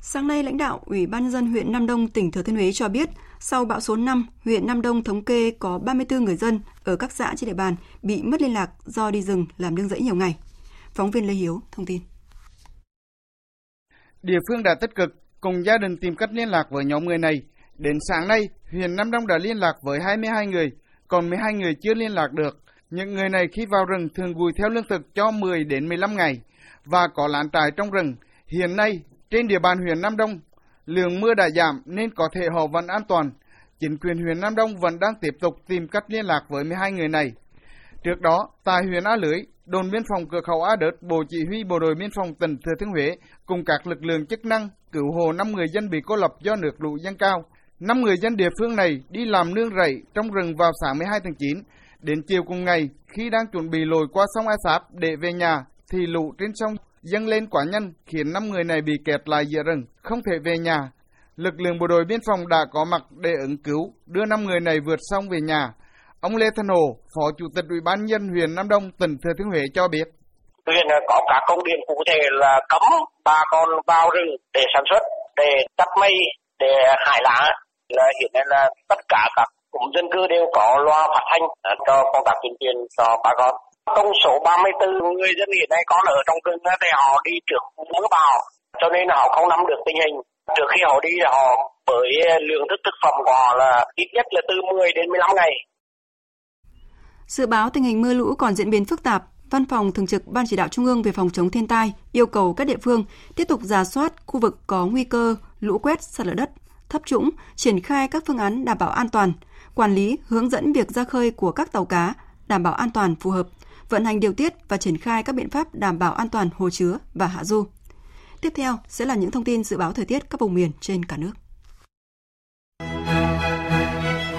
Sáng nay, lãnh đạo Ủy ban nhân dân huyện Nam Đông, tỉnh Thừa Thiên Huế cho biết, sau bão số 5, huyện Nam Đông thống kê có 34 người dân ở các xã trên địa bàn bị mất liên lạc do đi rừng làm nương rẫy nhiều ngày. Phóng viên Lê Hiếu thông tin. Địa phương đã tích cực cùng gia đình tìm cách liên lạc với nhóm người này. Đến sáng nay, huyện Nam Đông đã liên lạc với 22 người, còn 12 người chưa liên lạc được. Những người này khi vào rừng thường gùi theo lương thực cho 10 đến 15 ngày và có lán trại trong rừng. Hiện nay, trên địa bàn huyện Nam Đông, lượng mưa đã giảm nên có thể họ vẫn an toàn. Chính quyền huyện Nam Đông vẫn đang tiếp tục tìm cách liên lạc với 12 người này. Trước đó, tại huyện A Lưới, đồn biên phòng cửa khẩu A Đớt, Bộ Chỉ huy Bộ đội Biên phòng tỉnh Thừa Thiên Huế cùng các lực lượng chức năng cứu hộ 5 người dân bị cô lập do nước lũ dâng cao. 5 người dân địa phương này đi làm nương rẫy trong rừng vào sáng 12 tháng 9. Đến chiều cùng ngày, khi đang chuẩn bị lội qua sông A Sáp để về nhà, thì lũ trên sông dâng lên quá nhanh khiến 5 người này bị kẹt lại giữa rừng, không thể về nhà. Lực lượng bộ đội biên phòng đã có mặt để ứng cứu, đưa 5 người này vượt sông về nhà. Ông Lê Thanh Hồ, Phó Chủ tịch Ủy ban nhân dân huyện Nam Đông, tỉnh Thừa Thiên Huế cho biết. Huyện có cả công điện cụ thể là cấm bà con vào rừng để sản xuất, để cắt mây, để hái lá. Hiện nay là tất cả các cụm dân cư đều có loa phát thanh cho công tác tuyên truyền cho bà con. Trong số 34 người dân hiện nay còn ở trong rừng thì họ đi trước mưa bão, cho nên họ không nắm được tình hình. Trước khi họ đi, họ với lượng thực phẩm của họ là ít nhất là từ 10 đến 15 ngày. Dự báo tình hình mưa lũ còn diễn biến phức tạp, Văn phòng Thường trực Ban Chỉ đạo Trung ương về phòng chống thiên tai yêu cầu các địa phương tiếp tục rà soát khu vực có nguy cơ lũ quét, sạt lở đất, thấp trũng, triển khai các phương án đảm bảo an toàn, quản lý, hướng dẫn việc ra khơi của các tàu cá, đảm bảo an toàn phù hợp, vận hành điều tiết và triển khai các biện pháp đảm bảo an toàn hồ chứa và hạ du. Tiếp theo sẽ là những thông tin dự báo thời tiết các vùng miền trên cả nước.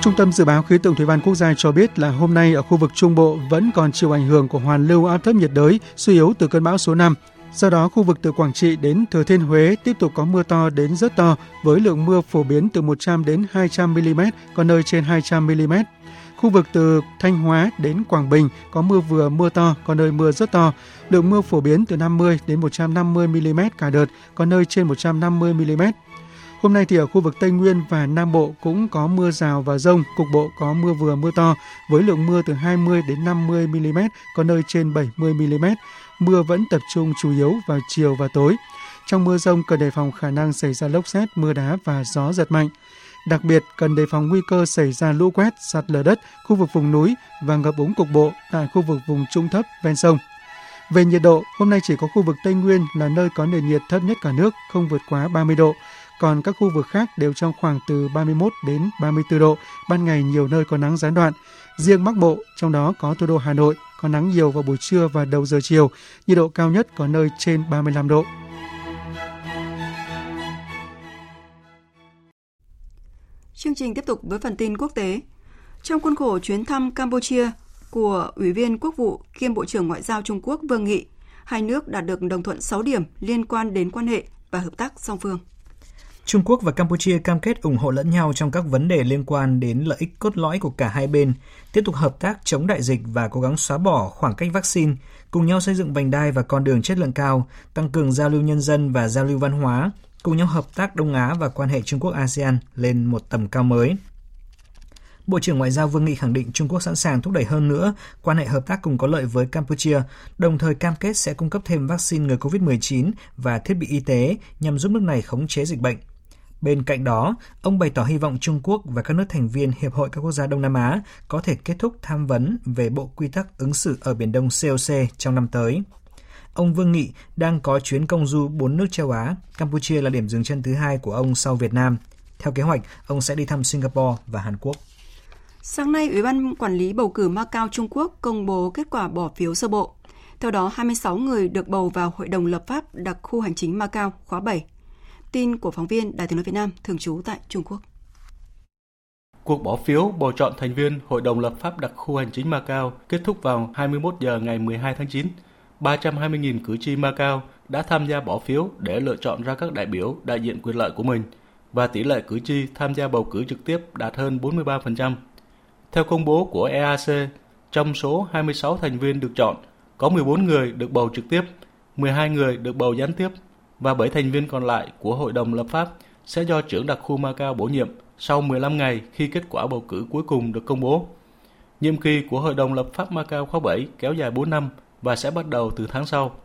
Trung tâm Dự báo Khí tượng Thủy văn Quốc gia cho biết là hôm nay ở khu vực Trung Bộ vẫn còn chịu ảnh hưởng của hoàn lưu áp thấp nhiệt đới suy yếu từ cơn bão số 5. Do đó, khu vực từ Quảng Trị đến Thừa Thiên Huế tiếp tục có mưa to đến rất to với lượng mưa phổ biến từ 100 đến 200 mm, có nơi trên 200 mm. Khu vực từ Thanh Hóa đến Quảng Bình có mưa vừa mưa to, có nơi mưa rất to. Lượng mưa phổ biến từ 50 đến 150 mm cả đợt, có nơi trên 150 mm. Hôm nay thì ở khu vực Tây Nguyên và Nam Bộ cũng có mưa rào và dông, cục bộ có mưa vừa mưa to với lượng mưa từ 20 đến 50 mm, có nơi trên 70 mm. Mưa vẫn tập trung chủ yếu vào chiều và tối. Trong mưa dông cần đề phòng khả năng xảy ra lốc sét, mưa đá và gió giật mạnh. Đặc biệt cần đề phòng nguy cơ xảy ra lũ quét, sạt lở đất, khu vực vùng núi và ngập úng cục bộ tại khu vực vùng trũng thấp ven sông. Về nhiệt độ, hôm nay chỉ có khu vực Tây Nguyên là nơi có nền nhiệt thấp nhất cả nước, không vượt quá 30 độ. Còn các khu vực khác đều trong khoảng từ 31 đến 34 độ, ban ngày nhiều nơi có nắng gián đoạn. Riêng Bắc Bộ, trong đó có thủ đô Hà Nội, có nắng nhiều vào buổi trưa và đầu giờ chiều, nhiệt độ cao nhất có nơi trên 35 độ. Chương trình tiếp tục với phần tin quốc tế. Trong khuôn khổ chuyến thăm Campuchia của Ủy viên Quốc vụ kiêm Bộ trưởng Ngoại giao Trung Quốc Vương Nghị, hai nước đạt được đồng thuận 6 điểm liên quan đến quan hệ và hợp tác song phương. Trung Quốc và Campuchia cam kết ủng hộ lẫn nhau trong các vấn đề liên quan đến lợi ích cốt lõi của cả hai bên, tiếp tục hợp tác chống đại dịch và cố gắng xóa bỏ khoảng cách vaccine, cùng nhau xây dựng vành đai và con đường chất lượng cao, tăng cường giao lưu nhân dân và giao lưu văn hóa, cùng nhau hợp tác Đông Á và quan hệ Trung Quốc-ASEAN lên một tầm cao mới. Bộ trưởng Ngoại giao Vương Nghị khẳng định Trung Quốc sẵn sàng thúc đẩy hơn nữa quan hệ hợp tác cùng có lợi với Campuchia, đồng thời cam kết sẽ cung cấp thêm vaccine ngừa COVID-19 và thiết bị y tế nhằm giúp nước này khống chế dịch bệnh. Bên cạnh đó, ông bày tỏ hy vọng Trung Quốc và các nước thành viên Hiệp hội các quốc gia Đông Nam Á có thể kết thúc tham vấn về Bộ Quy tắc ứng xử ở Biển Đông COC trong năm tới. Ông Vương Nghị đang có chuyến công du 4 nước châu Á, Campuchia là điểm dừng chân thứ 2 của ông sau Việt Nam. Theo kế hoạch, ông sẽ đi thăm Singapore và Hàn Quốc. Sáng nay, Ủy ban Quản lý Bầu cử Macau Trung Quốc công bố kết quả bỏ phiếu sơ bộ. Theo đó, 26 người được bầu vào Hội đồng lập pháp đặc khu hành chính Macau khóa 7. Tin của phóng viên Đài Tiếng nói Việt Nam thường trú tại Trung Quốc. Cuộc bỏ phiếu bầu chọn thành viên Hội đồng lập pháp đặc khu hành chính Macau kết thúc vào 21 giờ ngày 12 tháng 9. 320.000 cử tri Macau đã tham gia bỏ phiếu để lựa chọn ra các đại biểu đại diện quyền lợi của mình và tỷ lệ cử tri tham gia bầu cử trực tiếp đạt hơn 43%. Theo công bố của EAC, trong số 26 thành viên được chọn, có 14 người được bầu trực tiếp, 12 người được bầu gián tiếp và 7 thành viên còn lại của Hội đồng lập pháp sẽ do trưởng đặc khu Macau bổ nhiệm sau 15 ngày khi kết quả bầu cử cuối cùng được công bố. Nhiệm kỳ của Hội đồng lập pháp Macau khóa 7 kéo dài 4 năm và sẽ bắt đầu từ tháng sau.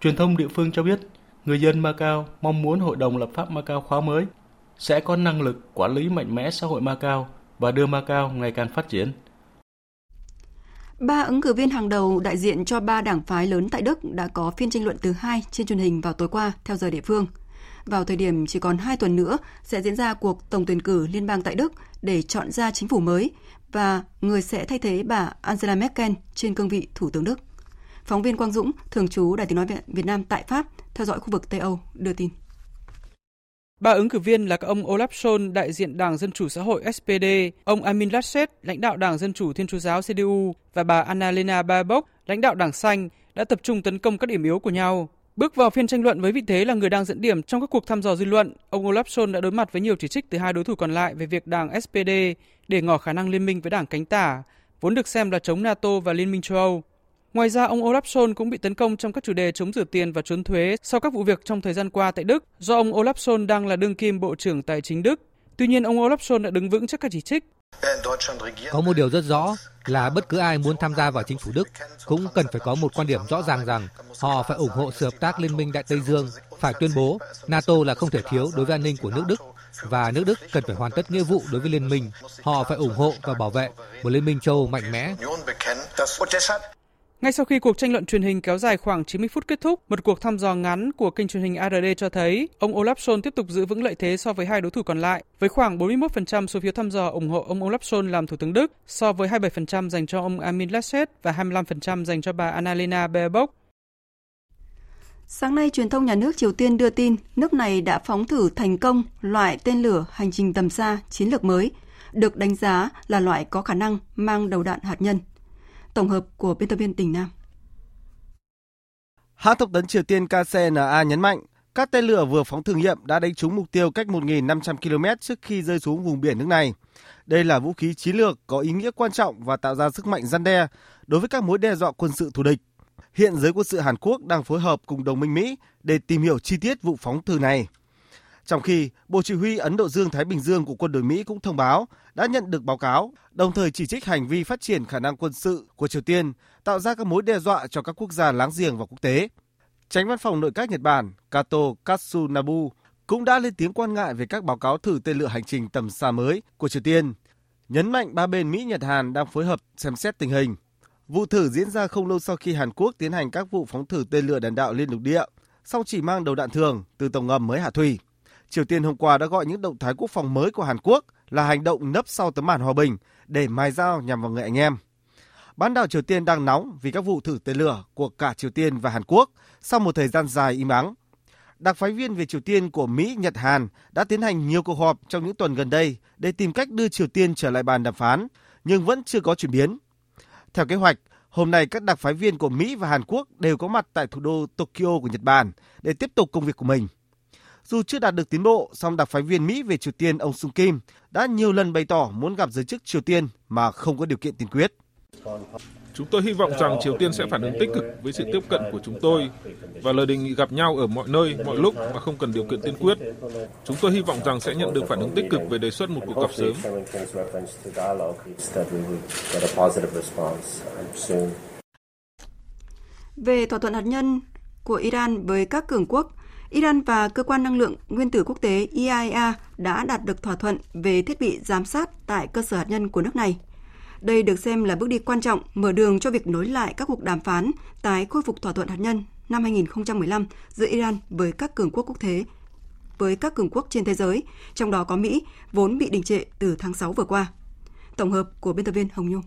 Truyền thông địa phương cho biết, người dân Macau mong muốn Hội đồng lập pháp Macau khóa mới sẽ có năng lực quản lý mạnh mẽ xã hội Macau và đưa Macau ngày càng phát triển. 3 ứng cử viên hàng đầu đại diện cho 3 đảng phái lớn tại Đức đã có phiên tranh luận thứ 2 trên truyền hình vào tối qua theo giờ địa phương. Vào thời điểm chỉ còn 2 tuần nữa sẽ diễn ra cuộc tổng tuyển cử liên bang tại Đức để chọn ra chính phủ mới và người sẽ thay thế bà Angela Merkel trên cương vị thủ tướng Đức. Phóng viên Quang Dũng, thường trú Đài Tiếng nói Việt Nam tại Pháp, theo dõi khu vực Tây Âu, đưa tin. 3 ứng cử viên là các ông Olaf Scholz, đại diện Đảng Dân chủ xã hội SPD, ông Armin Laschet, lãnh đạo Đảng Dân chủ Thiên chúa giáo CDU và bà Annalena Baerbock, lãnh đạo Đảng Xanh, đã tập trung tấn công các điểm yếu của nhau. Bước vào phiên tranh luận với vị thế là người đang dẫn điểm trong các cuộc thăm dò dư luận, ông Olaf Scholz đã đối mặt với nhiều chỉ trích từ 2 đối thủ còn lại về việc Đảng SPD để ngỏ khả năng liên minh với Đảng cánh tả, vốn được xem là chống NATO và Liên minh châu Âu. Ngoài ra, ông Olaf Scholz cũng bị tấn công trong các chủ đề chống rửa tiền và trốn thuế sau các vụ việc trong thời gian qua tại Đức, do ông Olaf Scholz đang là đương kim Bộ trưởng Tài chính Đức. Tuy nhiên, ông Olaf Scholz đã đứng vững trước các chỉ trích. Có một điều rất rõ là bất cứ ai muốn tham gia vào chính phủ Đức cũng cần phải có một quan điểm rõ ràng rằng họ phải ủng hộ sự hợp tác Liên minh Đại Tây Dương, phải tuyên bố NATO là không thể thiếu đối với an ninh của nước Đức và nước Đức cần phải hoàn tất nghĩa vụ đối với liên minh. Họ phải ủng hộ và bảo vệ một liên minh châu Âu mạnh mẽ. Ngay sau khi cuộc tranh luận truyền hình kéo dài khoảng 90 phút kết thúc, một cuộc thăm dò ngắn của kênh truyền hình ARD cho thấy ông Olaf Scholz tiếp tục giữ vững lợi thế so với 2 đối thủ còn lại, với khoảng 41% số phiếu thăm dò ủng hộ ông Olaf Scholz làm thủ tướng Đức so với 27% dành cho ông Armin Laschet và 25% dành cho bà Annalena Baerbock. Sáng nay, truyền thông nhà nước Triều Tiên đưa tin nước này đã phóng thử thành công loại tên lửa hành trình tầm xa chiến lược mới, được đánh giá là loại có khả năng mang đầu đạn hạt nhân. Tổng hợp của biên tập viên Tỉnh Nam. Hãng thông tấn Triều Tiên KCNA nhấn mạnh, các tên lửa vừa phóng thử nghiệm đã đánh trúng mục tiêu cách 1.500 km trước khi rơi xuống vùng biển nước này. Đây là vũ khí chiến lược có ý nghĩa quan trọng và tạo ra sức mạnh răn đe đối với các mối đe dọa quân sự thù địch. Hiện giới quân sự Hàn Quốc đang phối hợp cùng đồng minh Mỹ để tìm hiểu chi tiết vụ phóng thử này. Trong khi, Bộ Chỉ huy Ấn Độ Dương-Thái Bình Dương của quân đội Mỹ cũng thông báo đã nhận được báo cáo, đồng thời chỉ trích hành vi phát triển khả năng quân sự của Triều Tiên tạo ra các mối đe dọa cho các quốc gia láng giềng và quốc tế. Chánh văn phòng nội các Nhật Bản Kato Katsunobu cũng đã lên tiếng quan ngại về các báo cáo thử tên lửa hành trình tầm xa mới của Triều Tiên, nhấn mạnh 3 bên Mỹ-Nhật Hàn đang phối hợp xem xét tình hình. Vụ thử diễn ra không lâu sau khi Hàn Quốc tiến hành các vụ phóng thử tên lửa đạn đạo liên lục địa, song chỉ mang đầu đạn thường từ tàu ngầm mới hạ thủy. Triều Tiên hôm qua đã gọi những động thái quốc phòng mới của Hàn Quốc là hành động nấp sau tấm màn hòa bình để mài dao nhằm vào người anh em. Bán đảo Triều Tiên đang nóng vì các vụ thử tên lửa của cả Triều Tiên và Hàn Quốc sau một thời gian dài im ắng. Đặc phái viên về Triều Tiên của Mỹ, Nhật, Hàn đã tiến hành nhiều cuộc họp trong những tuần gần đây để tìm cách đưa Triều Tiên trở lại bàn đàm phán, nhưng vẫn chưa có chuyển biến. Theo kế hoạch, hôm nay các đặc phái viên của Mỹ và Hàn Quốc đều có mặt tại thủ đô Tokyo của Nhật Bản để tiếp tục công việc của mình. Dù chưa đạt được tiến bộ, song đặc phái viên Mỹ về Triều Tiên ông Sung Kim đã nhiều lần bày tỏ muốn gặp giới chức Triều Tiên mà không có điều kiện tiên quyết. Chúng tôi hy vọng rằng Triều Tiên sẽ phản ứng tích cực với sự tiếp cận của chúng tôi và lời đề nghị gặp nhau ở mọi nơi, mọi lúc mà không cần điều kiện tiên quyết. Chúng tôi hy vọng rằng sẽ nhận được phản ứng tích cực về đề xuất một cuộc gặp sớm. Về thỏa thuận hạt nhân của Iran với các cường quốc, Iran và Cơ quan Năng lượng Nguyên tử Quốc tế IAEA đã đạt được thỏa thuận về thiết bị giám sát tại cơ sở hạt nhân của nước này. Đây được xem là bước đi quan trọng mở đường cho việc nối lại các cuộc đàm phán tái khôi phục thỏa thuận hạt nhân năm 2015 giữa Iran với các cường quốc trên thế giới, trong đó có Mỹ, vốn bị đình trệ từ tháng 6 vừa qua. Tổng hợp của biên tập viên Hồng Nhung.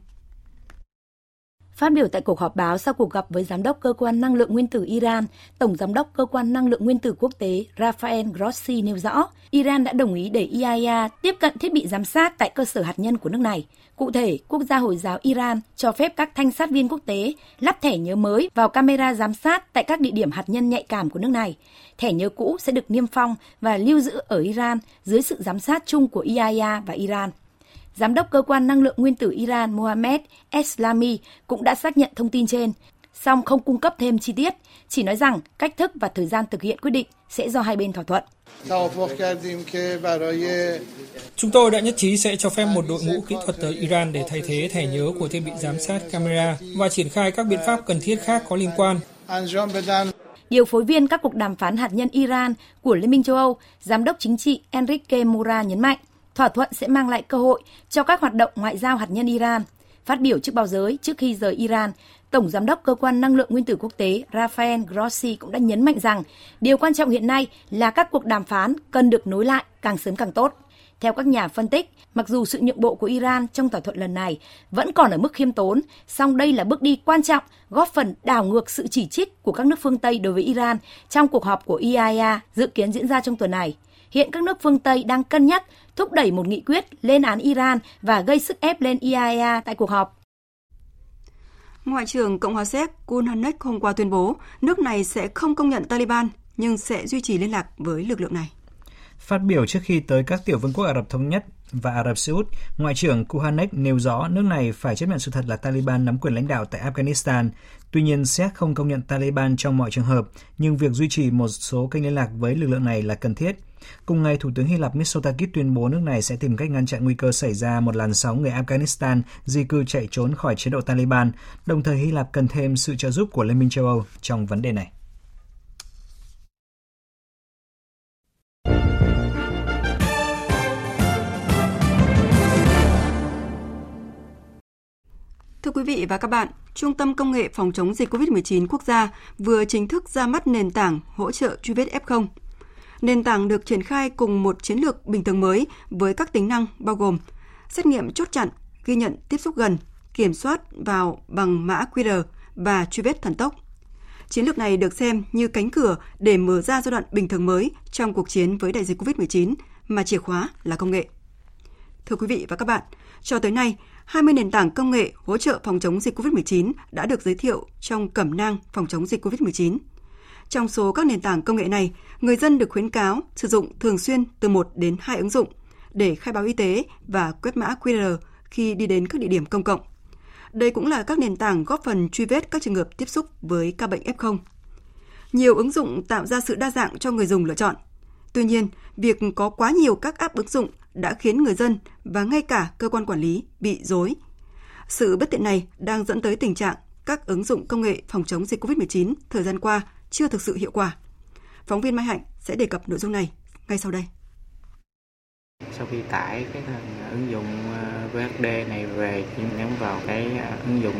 Phát biểu tại cuộc họp báo sau cuộc gặp với Giám đốc Cơ quan Năng lượng Nguyên tử Iran, Tổng Giám đốc Cơ quan Năng lượng Nguyên tử Quốc tế Rafael Grossi nêu rõ, Iran đã đồng ý để IAEA tiếp cận thiết bị giám sát tại cơ sở hạt nhân của nước này. Cụ thể, quốc gia Hồi giáo Iran cho phép các thanh sát viên quốc tế lắp thẻ nhớ mới vào camera giám sát tại các địa điểm hạt nhân nhạy cảm của nước này. Thẻ nhớ cũ sẽ được niêm phong và lưu giữ ở Iran dưới sự giám sát chung của IAEA và Iran. Giám đốc Cơ quan Năng lượng Nguyên tử Iran Mohammad Eslami cũng đã xác nhận thông tin trên, song không cung cấp thêm chi tiết, chỉ nói rằng cách thức và thời gian thực hiện quyết định sẽ do hai bên thỏa thuận. Chúng tôi đã nhất trí sẽ cho phép một đội ngũ kỹ thuật tới Iran để thay thế thẻ nhớ của thiết bị giám sát camera và triển khai các biện pháp cần thiết khác có liên quan. Điều phối viên các cuộc đàm phán hạt nhân Iran của Liên minh châu Âu, Giám đốc chính trị Enrique Mora nhấn mạnh, thỏa thuận sẽ mang lại cơ hội cho các hoạt động ngoại giao hạt nhân Iran. Phát biểu trước báo giới trước khi rời Iran, Tổng Giám đốc Cơ quan Năng lượng Nguyên tử Quốc tế Rafael Grossi cũng đã nhấn mạnh rằng điều quan trọng hiện nay là các cuộc đàm phán cần được nối lại càng sớm càng tốt. Theo các nhà phân tích, mặc dù sự nhượng bộ của Iran trong thỏa thuận lần này vẫn còn ở mức khiêm tốn, song đây là bước đi quan trọng góp phần đảo ngược sự chỉ trích của các nước phương Tây đối với Iran trong cuộc họp của IAEA dự kiến diễn ra trong tuần này. Hiện các nước phương Tây đang cân nhắc thúc đẩy một nghị quyết lên án Iran và gây sức ép lên IAEA tại cuộc họp. Ngoại trưởng Cộng hòa Séc Kulhanek hôm qua tuyên bố nước này sẽ không công nhận Taliban nhưng sẽ duy trì liên lạc với lực lượng này. Phát biểu trước khi tới các tiểu vương quốc Ả Rập Thống Nhất và Ả Rập Xê Út, Ngoại trưởng Kulhanek nêu rõ nước này phải chấp nhận sự thật là Taliban nắm quyền lãnh đạo tại Afghanistan. Tuy nhiên, Séc không công nhận Taliban trong mọi trường hợp, nhưng việc duy trì một số kênh liên lạc với lực lượng này là cần thiết. Cùng ngày, Thủ tướng Hy Lạp Mitsotakis tuyên bố nước này sẽ tìm cách ngăn chặn nguy cơ xảy ra một làn sóng người Afghanistan di cư chạy trốn khỏi chế độ Taliban, đồng thời Hy Lạp cần thêm sự trợ giúp của Liên minh châu Âu trong vấn đề này. Thưa quý vị và các bạn, Trung tâm Công nghệ Phòng chống dịch COVID-19 quốc gia vừa chính thức ra mắt nền tảng hỗ trợ truy vết F0. Nền tảng được triển khai cùng một chiến lược bình thường mới với các tính năng bao gồm xét nghiệm chốt chặn, ghi nhận tiếp xúc gần, kiểm soát vào bằng mã QR và truy vết thần tốc. Chiến lược này được xem như cánh cửa để mở ra giai đoạn bình thường mới trong cuộc chiến với đại dịch COVID-19 mà chìa khóa là công nghệ. Thưa quý vị và các bạn, cho tới nay, 20 nền tảng công nghệ hỗ trợ phòng chống dịch COVID-19 đã được giới thiệu trong cẩm nang phòng chống dịch COVID-19. Trong số các nền tảng công nghệ này, người dân được khuyến cáo sử dụng thường xuyên từ 1 đến 2 ứng dụng để khai báo y tế và quét mã QR khi đi đến các địa điểm công cộng. Đây cũng là các nền tảng góp phần truy vết các trường hợp tiếp xúc với ca bệnh F0. Nhiều ứng dụng tạo ra sự đa dạng cho người dùng lựa chọn. Tuy nhiên, việc có quá nhiều các app ứng dụng đã khiến người dân và ngay cả cơ quan quản lý bị rối. Sự bất tiện này đang dẫn tới tình trạng các ứng dụng công nghệ phòng chống dịch COVID-19 thời gian qua chưa thực sự hiệu quả. Phóng viên Mai Hạnh sẽ đề cập nội dung này ngay sau đây. Sau khi tải cái ứng dụng VHD này về, em nhấn vào cái ứng dụng.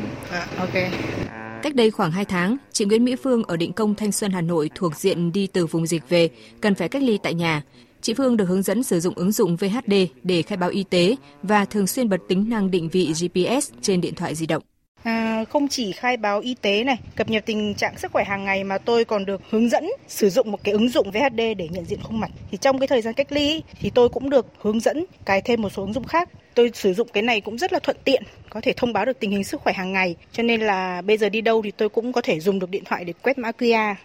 Cách đây khoảng 2 tháng, chị Nguyễn Mỹ Phương ở Định Công, Thanh Xuân, Hà Nội thuộc diện đi từ vùng dịch về, cần phải cách ly tại nhà. Chị Phương được hướng dẫn sử dụng ứng dụng VHD để khai báo y tế và thường xuyên bật tính năng định vị GPS trên điện thoại di động. Không chỉ khai báo y tế này, cập nhật tình trạng sức khỏe hàng ngày mà tôi còn được hướng dẫn sử dụng một cái ứng dụng VHD để nhận diện khuôn mặt. Thì trong cái thời gian cách ly thì tôi cũng được hướng dẫn cài thêm một số ứng dụng khác. Tôi sử dụng cái này cũng rất là thuận tiện, có thể thông báo được tình hình sức khỏe hàng ngày. Cho nên là bây giờ đi đâu thì tôi cũng có thể dùng được điện thoại để quét mã QR.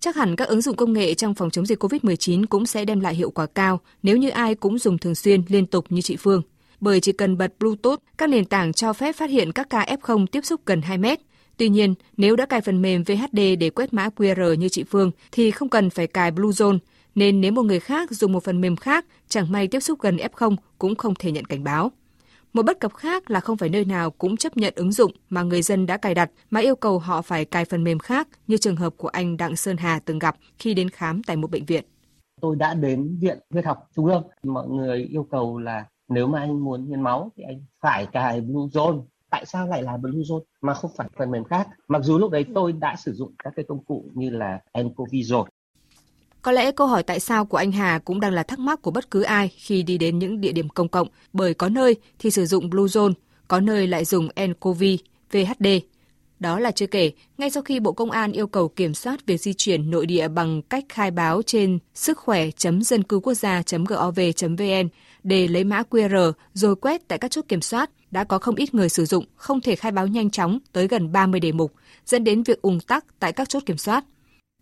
Chắc hẳn các ứng dụng công nghệ trong phòng chống dịch COVID-19 cũng sẽ đem lại hiệu quả cao nếu như ai cũng dùng thường xuyên liên tục như chị Phương. bởi chỉ cần bật Bluetooth, các nền tảng cho phép phát hiện các ca F0 tiếp xúc gần 2 mét. Tuy nhiên, nếu đã cài phần mềm VHD để quét mã QR như chị Phương thì không cần phải cài Bluezone, nên nếu một người khác dùng một phần mềm khác chẳng may tiếp xúc gần F0 cũng không thể nhận cảnh báo. Một bất cập khác là không phải nơi nào cũng chấp nhận ứng dụng mà người dân đã cài đặt mà yêu cầu họ phải cài phần mềm khác, như trường hợp của anh Đặng Sơn Hà từng gặp khi đến khám tại một bệnh viện. Tôi đã đến Viện Huyết học Trung ương, mọi người yêu cầu là nếu mà anh muốn hiến máu thì anh phải cài Bluezone. Tại sao lại là Bluezone mà không phải phần mềm khác? Mặc dù lúc đấy tôi đã sử dụng các cái công cụ như là nCoV rồi. Có lẽ câu hỏi tại sao của anh Hà cũng đang là thắc mắc của bất cứ ai khi đi đến những địa điểm công cộng, bởi có nơi thì sử dụng Bluezone, có nơi lại dùng nCoV, VHD. Đó là chưa kể, ngay sau khi Bộ Công an yêu cầu kiểm soát việc di chuyển nội địa bằng cách khai báo trên sứckhoe.dâncưquốcgia.gov.vn để lấy mã QR rồi quét tại các chốt kiểm soát, đã có không ít người sử dụng không thể khai báo nhanh chóng tới gần 30 đề mục, dẫn đến việc ùn tắc tại các chốt kiểm soát.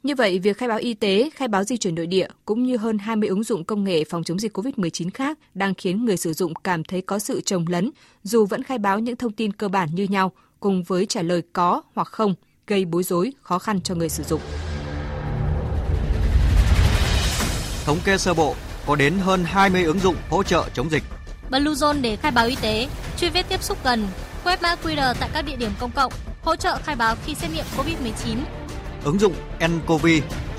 Như vậy, việc khai báo y tế, khai báo di chuyển nội địa cũng như hơn 20 ứng dụng công nghệ phòng chống dịch COVID-19 khác đang khiến người sử dụng cảm thấy có sự chồng lấn, dù vẫn khai báo những thông tin cơ bản như nhau, cùng với trả lời có hoặc không, gây bối rối, khó khăn cho người sử dụng. Thống kê sơ bộ, có đến hơn 20 ứng dụng hỗ trợ chống dịch. Bluezone để khai báo y tế, truy vết tiếp xúc gần, quét mã QR tại các địa điểm công cộng, hỗ trợ khai báo khi xét nghiệm COVID-19. Ứng dụng nCoV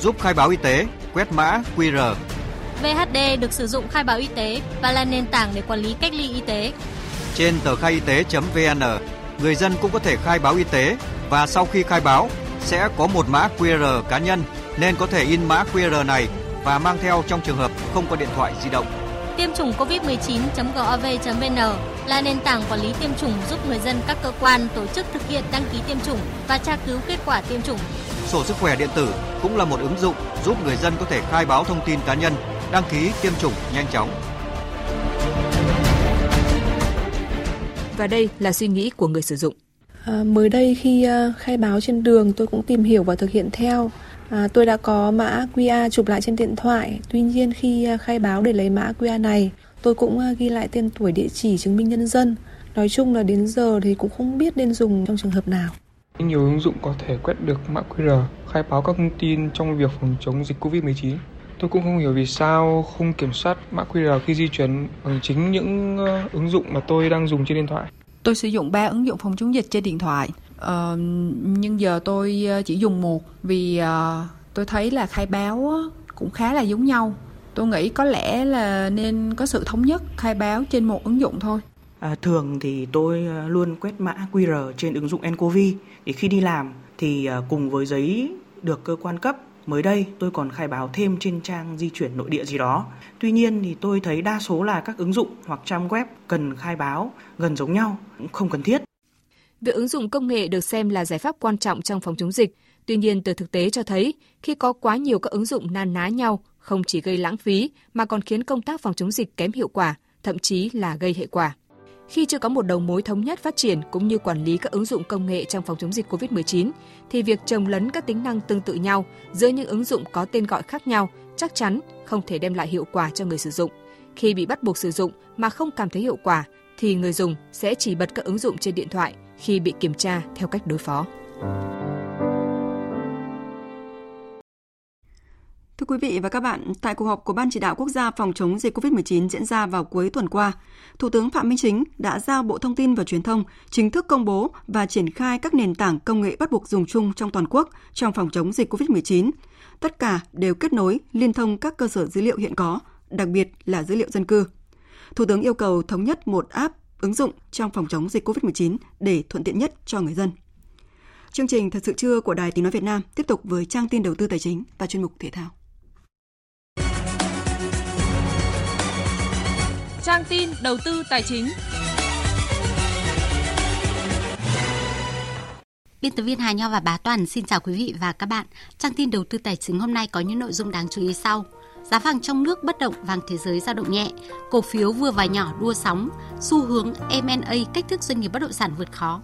giúp khai báo y tế, quét mã QR. VHD được sử dụng khai báo y tế và là nền tảng để quản lý cách ly y tế. Trên tờ khai y tế.vn, người dân cũng có thể khai báo y tế và sau khi khai báo sẽ có một mã QR cá nhân, nên có thể in mã QR này và mang theo trong trường hợp không có điện thoại di động. Tiêm chủng covid19.gov.vn là nền tảng quản lý tiêm chủng giúp người dân, các cơ quan, tổ chức thực hiện đăng ký tiêm chủng và tra cứu kết quả tiêm chủng. Sổ sức khỏe điện tử cũng là một ứng dụng giúp người dân có thể khai báo thông tin cá nhân, đăng ký tiêm chủng nhanh chóng. Và đây là suy nghĩ của người sử dụng. Mới đây khi khai báo trên đường, tôi cũng tìm hiểu và thực hiện theo. Tôi đã có mã QR chụp lại trên điện thoại. Tuy nhiên khi khai báo để lấy mã QR này, tôi cũng ghi lại tên tuổi, địa chỉ, chứng minh nhân dân. Nói chung là đến giờ thì cũng không biết nên dùng trong trường hợp nào. Nhiều ứng dụng có thể quét được mã QR, khai báo các thông tin trong việc phòng chống dịch COVID-19. Tôi cũng không hiểu vì sao không kiểm soát mã QR khi di chuyển bằng chính những ứng dụng mà tôi đang dùng trên điện thoại. Tôi sử dụng 3 ứng dụng phòng chống dịch trên điện thoại, nhưng giờ tôi chỉ dùng một vì tôi thấy là khai báo cũng khá là giống nhau. Tôi nghĩ có lẽ là nên có sự thống nhất khai báo trên một ứng dụng thôi. Thường thì tôi luôn quét mã QR trên ứng dụng nCoV. Thì khi đi làm thì cùng với giấy được cơ quan cấp, mới đây tôi còn khai báo thêm trên trang di chuyển nội địa gì đó. Tuy nhiên thì tôi thấy đa số là các ứng dụng hoặc trang web cần khai báo gần giống nhau, cũng không cần thiết. Việc ứng dụng công nghệ được xem là giải pháp quan trọng trong phòng chống dịch. Tuy nhiên, từ thực tế cho thấy, khi có quá nhiều các ứng dụng na ná nhau, không chỉ gây lãng phí mà còn khiến công tác phòng chống dịch kém hiệu quả, thậm chí là gây hệ quả. Khi chưa có một đầu mối thống nhất phát triển cũng như quản lý các ứng dụng công nghệ trong phòng chống dịch COVID-19, thì việc chồng lấn các tính năng tương tự nhau giữa những ứng dụng có tên gọi khác nhau chắc chắn không thể đem lại hiệu quả cho người sử dụng. Khi bị bắt buộc sử dụng mà không cảm thấy hiệu quả, thì người dùng sẽ chỉ bật các ứng dụng trên điện thoại khi bị kiểm tra theo cách đối phó. Thưa quý vị và các bạn, tại cuộc họp của Ban Chỉ đạo Quốc gia phòng chống dịch COVID-19 diễn ra vào cuối tuần qua, Thủ tướng Phạm Minh Chính đã giao Bộ Thông tin và Truyền thông chính thức công bố và triển khai các nền tảng công nghệ bắt buộc dùng chung trong toàn quốc trong phòng chống dịch COVID-19. Tất cả đều kết nối, liên thông các cơ sở dữ liệu hiện có, đặc biệt là dữ liệu dân cư. Thủ tướng yêu cầu thống nhất một app, ứng dụng trong phòng chống dịch COVID-19 để thuận tiện nhất cho người dân. Chương trình Thật sự trưa của Đài Tiếng nói Việt Nam tiếp tục với trang tin đầu tư tài chính và chuyên mục thể thao. Trang tin đầu tư tài chính. Biên tập viên Hà Nho và Bá Toàn xin chào quý vị và các bạn. Trang tin đầu tư tài chính hôm nay có những nội dung đáng chú ý sau. Giá vàng trong nước bất động, vàng thế giới dao động nhẹ, cổ phiếu vừa và nhỏ đua sóng, xu hướng M&A cách thức doanh nghiệp bất động sản vượt khó.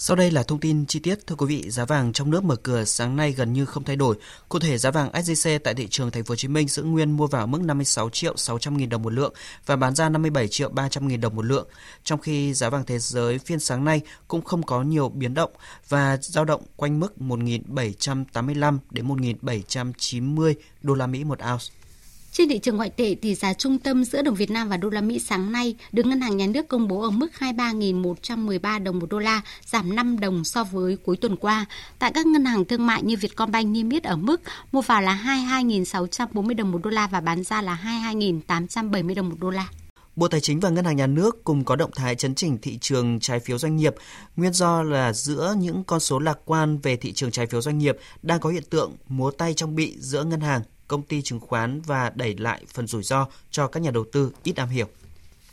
Sau đây là thông tin chi tiết. Thưa quý vị, giá vàng trong nước mở cửa sáng nay gần như không thay đổi. Cụ thể, giá vàng SJC tại thị trường Thành phố Hồ Chí Minh giữ nguyên mua vào mức 56.600.000 đồng một lượng và bán ra 57.300.000 đồng một lượng. Trong khi giá vàng thế giới phiên sáng nay cũng không có nhiều biến động và dao động quanh mức 1.785 đến 1.790 đô la Mỹ một ounce. Trên thị trường ngoại tệ thì giá trung tâm giữa đồng Việt Nam và đô la Mỹ sáng nay được Ngân hàng Nhà nước công bố ở mức 23.113 đồng một đô la, giảm 5 đồng so với cuối tuần qua. Tại các ngân hàng thương mại như Vietcombank niêm yết ở mức mua vào là 22.640 đồng một đô la và bán ra là 22.870 đồng một đô la. Bộ Tài chính và Ngân hàng Nhà nước cùng có động thái chấn chỉnh thị trường trái phiếu doanh nghiệp. Nguyên do là giữa những con số lạc quan về thị trường trái phiếu doanh nghiệp đang có hiện tượng múa tay trong bị giữa ngân hàng, công ty chứng khoán và đẩy lại phần rủi ro cho các nhà đầu tư ít am hiểu.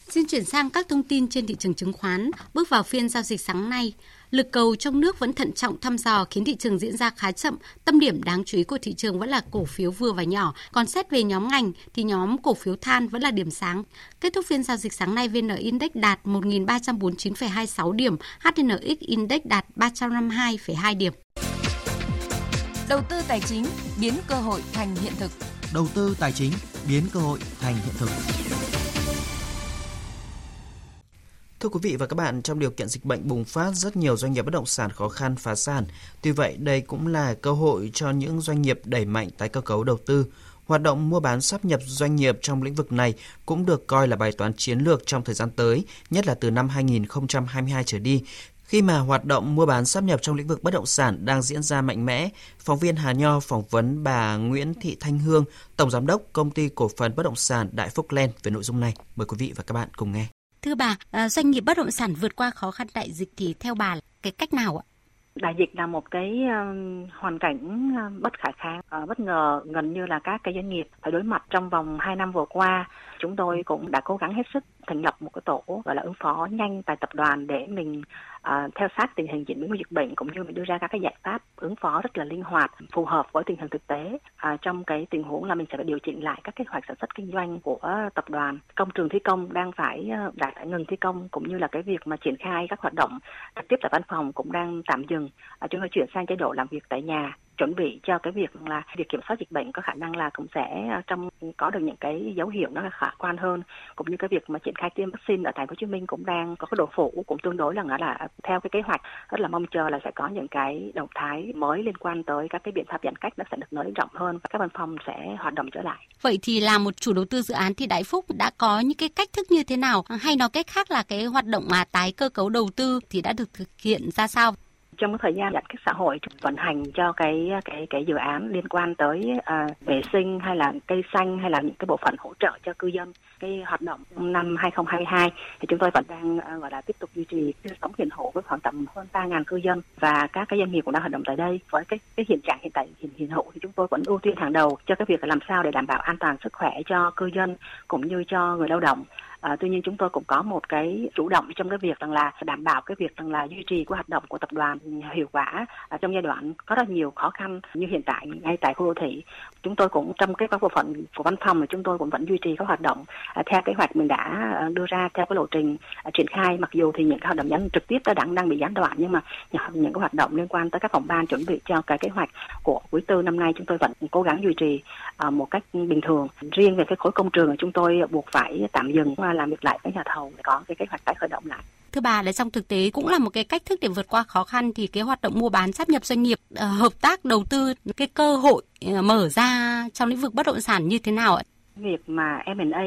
Xin chuyển sang các thông tin trên thị trường chứng khoán. Bước vào phiên giao dịch sáng nay, lực cầu trong nước vẫn thận trọng thăm dò khiến thị trường diễn ra khá chậm. Tâm điểm đáng chú ý của thị trường vẫn là cổ phiếu vừa và nhỏ. Còn xét về nhóm ngành thì nhóm cổ phiếu than vẫn là điểm sáng. Kết thúc phiên giao dịch sáng nay, VN Index đạt 1.349,26 điểm, HNX Index đạt 352,2 điểm. Đầu tư tài chính biến cơ hội thành hiện thực. Thưa quý vị và các bạn, trong điều kiện dịch bệnh bùng phát, rất nhiều doanh nghiệp bất động sản khó khăn phá sản. Tuy vậy, đây cũng là cơ hội cho những doanh nghiệp đẩy mạnh tái cơ cấu đầu tư. Hoạt động mua bán sáp nhập doanh nghiệp trong lĩnh vực này cũng được coi là bài toán chiến lược trong thời gian tới, nhất là từ năm 2022 trở đi, khi mà hoạt động mua bán sáp nhập trong lĩnh vực bất động sản đang diễn ra mạnh mẽ. Phóng viên Hà Nho phỏng vấn bà Nguyễn Thị Thanh Hương, Tổng Giám đốc Công ty Cổ phần Bất động sản Đại Phúc Len về nội dung này. Mời quý vị và các bạn cùng nghe. Thưa bà, doanh nghiệp bất động sản vượt qua khó khăn đại dịch thì theo bà cái cách nào ạ? Đại dịch là một cái hoàn cảnh bất khả kháng, bất ngờ, gần như là các cái doanh nghiệp phải đối mặt trong vòng 2 năm vừa qua. Chúng tôi cũng đã cố gắng hết sức thành lập một cái tổ gọi là ứng phó nhanh tại tập đoàn để mình theo sát tình hình diễn biến của dịch bệnh, cũng như mình đưa ra các cái giải pháp ứng phó rất là linh hoạt, phù hợp với tình hình thực tế. Trong cái tình huống là mình sẽ phải điều chỉnh lại các kế hoạch sản xuất kinh doanh của tập đoàn. Công trường thi công đang phải ngừng thi công, cũng như là cái việc mà triển khai các hoạt động trực tiếp tại văn phòng cũng đang tạm dừng. Chúng tôi chuyển sang chế độ làm việc tại nhà, chuẩn bị cho cái việc là việc kiểm soát dịch bệnh có khả năng là cũng sẽ có được những cái dấu hiệu nó khả quan hơn, cũng như cái việc mà triển khai tiêm vaccine ở Thành phố Hồ Chí Minh cũng đang có cái độ phủ cũng tương đối là nó là theo cái kế hoạch. Rất là mong chờ là sẽ có những cái động thái mới liên quan tới các cái biện pháp giãn cách nó sẽ được nới rộng hơn và các văn phòng sẽ hoạt động trở lại. Vậy thì là một chủ đầu tư dự án thì Đại Phúc đã có những cái cách thức như thế nào, hay nói cách khác là cái hoạt động mà tái cơ cấu đầu tư thì đã được thực hiện ra sao? Trong cái thời gian giãn cách xã hội, vận hành cho cái dự án liên quan tới vệ sinh hay là cây xanh hay là những cái bộ phận hỗ trợ cho cư dân, cái hoạt động năm 2022 thì chúng tôi vẫn đang gọi là tiếp tục duy trì sống hiện hữu với khoảng tầm hơn 3.000 cư dân, và các cái doanh nghiệp cũng đang hoạt động tại đây. Với cái hiện trạng hiện tại hiện hữu thì chúng tôi vẫn ưu tiên hàng đầu cho cái việc làm sao để đảm bảo an toàn sức khỏe cho cư dân cũng như cho người lao động. Tuy nhiên chúng tôi cũng có một cái chủ động trong cái việc rằng là đảm bảo cái việc rằng là duy trì của hoạt động của tập đoàn hiệu quả trong giai đoạn có rất nhiều khó khăn như hiện tại ngay tại khu đô thị. Chúng tôi cũng trong cái các bộ phận của văn phòng thì chúng tôi cũng vẫn duy trì các hoạt động theo kế hoạch mình đã đưa ra, theo cái lộ trình triển khai. Mặc dù thì những cái hoạt động gián trực tiếp đã đang bị gián đoạn, nhưng mà những cái hoạt động liên quan tới các phòng ban chuẩn bị cho cái kế hoạch của quý tư năm nay chúng tôi vẫn cố gắng duy trì một cách bình thường. Riêng về cái khối công trường thì chúng tôi buộc phải tạm dừng làm việc lại với nhà thầu để có cái kế hoạch tái khởi động lại. Thưa bà, là trong thực tế cũng là một cái cách thức để vượt qua khó khăn thì cái hoạt động mua bán sáp nhập doanh nghiệp, hợp tác đầu tư, cái cơ hội mở ra trong lĩnh vực bất động sản như thế nào ạ? Việc mà M&A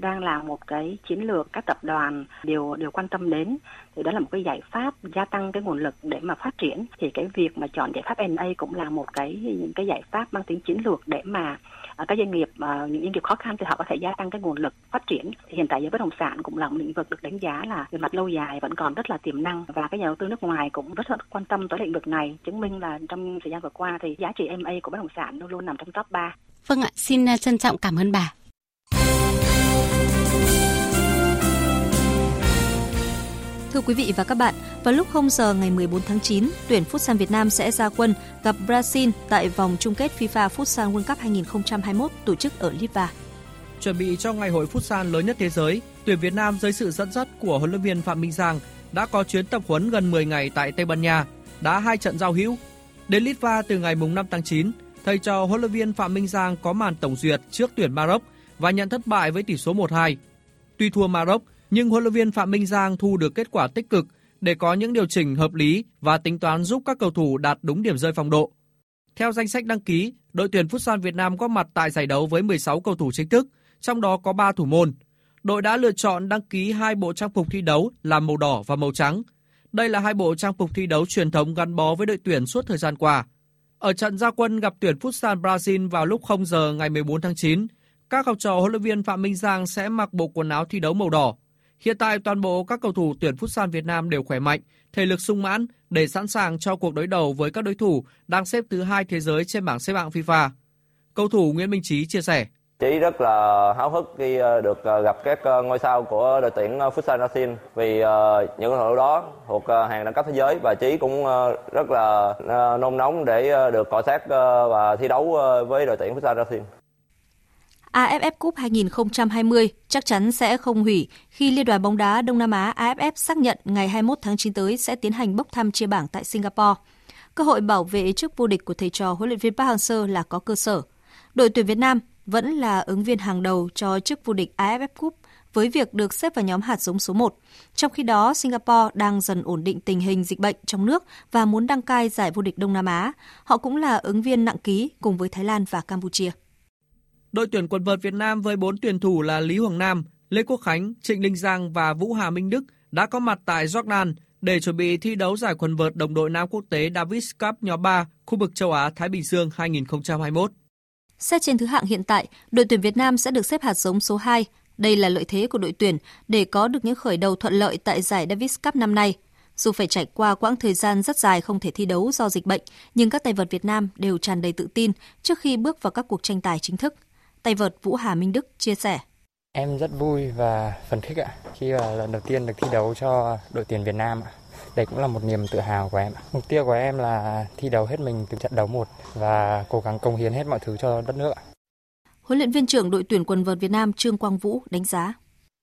đang là một cái chiến lược các tập đoàn đều quan tâm đến, thì đó là một cái giải pháp gia tăng cái nguồn lực để mà phát triển. Thì cái việc mà chọn giải pháp M&A cũng là một những cái giải pháp mang tính chiến lược để mà các doanh nghiệp, những doanh nghiệp khó khăn thì họ có thể gia tăng cái nguồn lực phát triển. Thì hiện tại giới bất động sản cũng là một lĩnh vực được đánh giá là về mặt lâu dài vẫn còn rất là tiềm năng, và các nhà đầu tư nước ngoài cũng rất là quan tâm tới lĩnh vực này, chứng minh là trong thời gian vừa qua thì giá trị M&A của bất động sản luôn luôn nằm trong top 3. Vâng ạ, xin trân trọng cảm ơn bà. Thưa quý vị và các bạn, vào lúc 0 giờ ngày 14 tháng 9, tuyển Futsal Việt Nam sẽ ra quân gặp Brazil tại vòng chung kết FIFA Futsal World Cup 2021 tổ chức ở Litva. Chuẩn bị cho ngày hội Futsal lớn nhất thế giới, tuyển Việt Nam dưới sự dẫn dắt của huấn luyện viên Phạm Minh Giang đã có chuyến tập huấn gần 10 ngày tại Tây Ban Nha, đá 2 trận giao hữu. Đến Litva từ ngày 5 tháng 9, thầy trò huấn luyện viên Phạm Minh Giang có màn tổng duyệt trước tuyển Maroc và nhận thất bại với tỷ số 1-2. Tuy thua Maroc, nhưng huấn luyện viên Phạm Minh Giang thu được kết quả tích cực để có những điều chỉnh hợp lý và tính toán giúp các cầu thủ đạt đúng điểm rơi phong độ. Theo danh sách đăng ký, đội tuyển Futsal Việt Nam góp mặt tại giải đấu với 16 cầu thủ chính thức, trong đó có 3 thủ môn. Đội đã lựa chọn đăng ký 2 bộ trang phục thi đấu là màu đỏ và màu trắng. Đây là 2 bộ trang phục thi đấu truyền thống gắn bó với đội tuyển suốt thời gian qua. Ở trận ra quân gặp tuyển Futsal Brazil vào lúc 0 giờ ngày 14 tháng 9, các học trò huấn luyện viên Phạm Minh Giang sẽ mặc bộ quần áo thi đấu màu đỏ. Hiện tại toàn bộ các cầu thủ tuyển Futsal Việt Nam đều khỏe mạnh, thể lực sung mãn để sẵn sàng cho cuộc đối đầu với các đối thủ đang xếp thứ 2 thế giới trên bảng xếp hạng FIFA. Cầu thủ Nguyễn Minh Chí chia sẻ: Chí rất là háo hức khi được gặp các ngôi sao của đội tuyển Futsal Brazil vì những cầu thủ đó thuộc hàng đẳng cấp thế giới và Chí cũng rất là nôn nóng để được cọ sát và thi đấu với đội tuyển Futsal Brazil. AFF Cup 2020 chắc chắn sẽ không hủy khi Liên đoàn bóng đá Đông Nam Á AFF xác nhận ngày 21 tháng 9 tới sẽ tiến hành bốc thăm chia bảng tại Singapore. Cơ hội bảo vệ chức vô địch của thầy trò huấn luyện viên Park Hang-seo là có cơ sở. Đội tuyển Việt Nam vẫn là ứng viên hàng đầu cho chức vô địch AFF Cup với việc được xếp vào nhóm hạt giống số 1. Trong khi đó, Singapore đang dần ổn định tình hình dịch bệnh trong nước và muốn đăng cai giải vô địch Đông Nam Á. Họ cũng là ứng viên nặng ký cùng với Thái Lan và Campuchia. Đội tuyển quần vợt Việt Nam với 4 tuyển thủ là Lý Hoàng Nam, Lê Quốc Khánh, Trịnh Đình Giang và Vũ Hà Minh Đức đã có mặt tại Jordan để chuẩn bị thi đấu giải quần vợt đồng đội nam quốc tế Davis Cup nhóm 3 khu vực châu Á-Thái Bình Dương 2021. Xét trên thứ hạng hiện tại, đội tuyển Việt Nam sẽ được xếp hạt giống số 2. Đây là lợi thế của đội tuyển để có được những khởi đầu thuận lợi tại giải Davis Cup năm nay. Dù phải trải qua quãng thời gian rất dài không thể thi đấu do dịch bệnh, nhưng các tay vợt Việt Nam đều tràn đầy tự tin trước khi bước vào các cuộc tranh tài chính thức. Tay vợt Vũ Hà Minh Đức chia sẻ: Em rất vui và phấn khích ạ, khi lần đầu tiên được thi đấu cho đội tuyển Việt Nam ạ. Đây cũng là một niềm tự hào của em. Mục tiêu của em là thi đấu hết mình từ trận đấu 1 và cố gắng cống hiến hết mọi thứ cho đất nước ạ. Huấn luyện viên trưởng đội tuyển quần vợt Việt Nam Trương Quang Vũ đánh giá: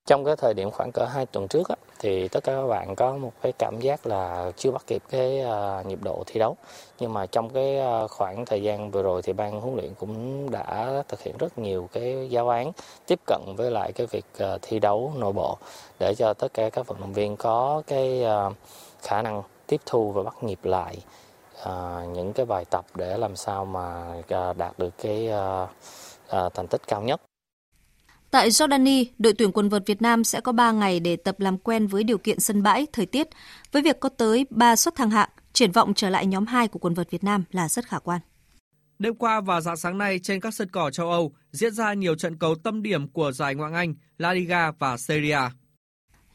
Trong cái thời điểm khoảng cỡ 2 tuần trước thì tất cả các bạn có một cái cảm giác là chưa bắt kịp cái nhịp độ thi đấu. Nhưng mà trong cái khoảng thời gian vừa rồi thì ban huấn luyện cũng đã thực hiện rất nhiều cái giáo án tiếp cận với lại cái việc thi đấu nội bộ để cho tất cả các vận động viên có cái khả năng tiếp thu và bắt nhịp lại những cái bài tập để làm sao mà đạt được cái thành tích cao nhất. Tại Jordani, đội tuyển quần vợt Việt Nam sẽ có 3 ngày để tập làm quen với điều kiện sân bãi, thời tiết. Với việc có tới 3 suất thăng hạng, triển vọng trở lại nhóm 2 của quần vợt Việt Nam là rất khả quan. Đêm qua và rạng sáng nay trên các sân cỏ châu Âu diễn ra nhiều trận đấu tâm điểm của giải Ngoại hạng Anh, La Liga và Serie A.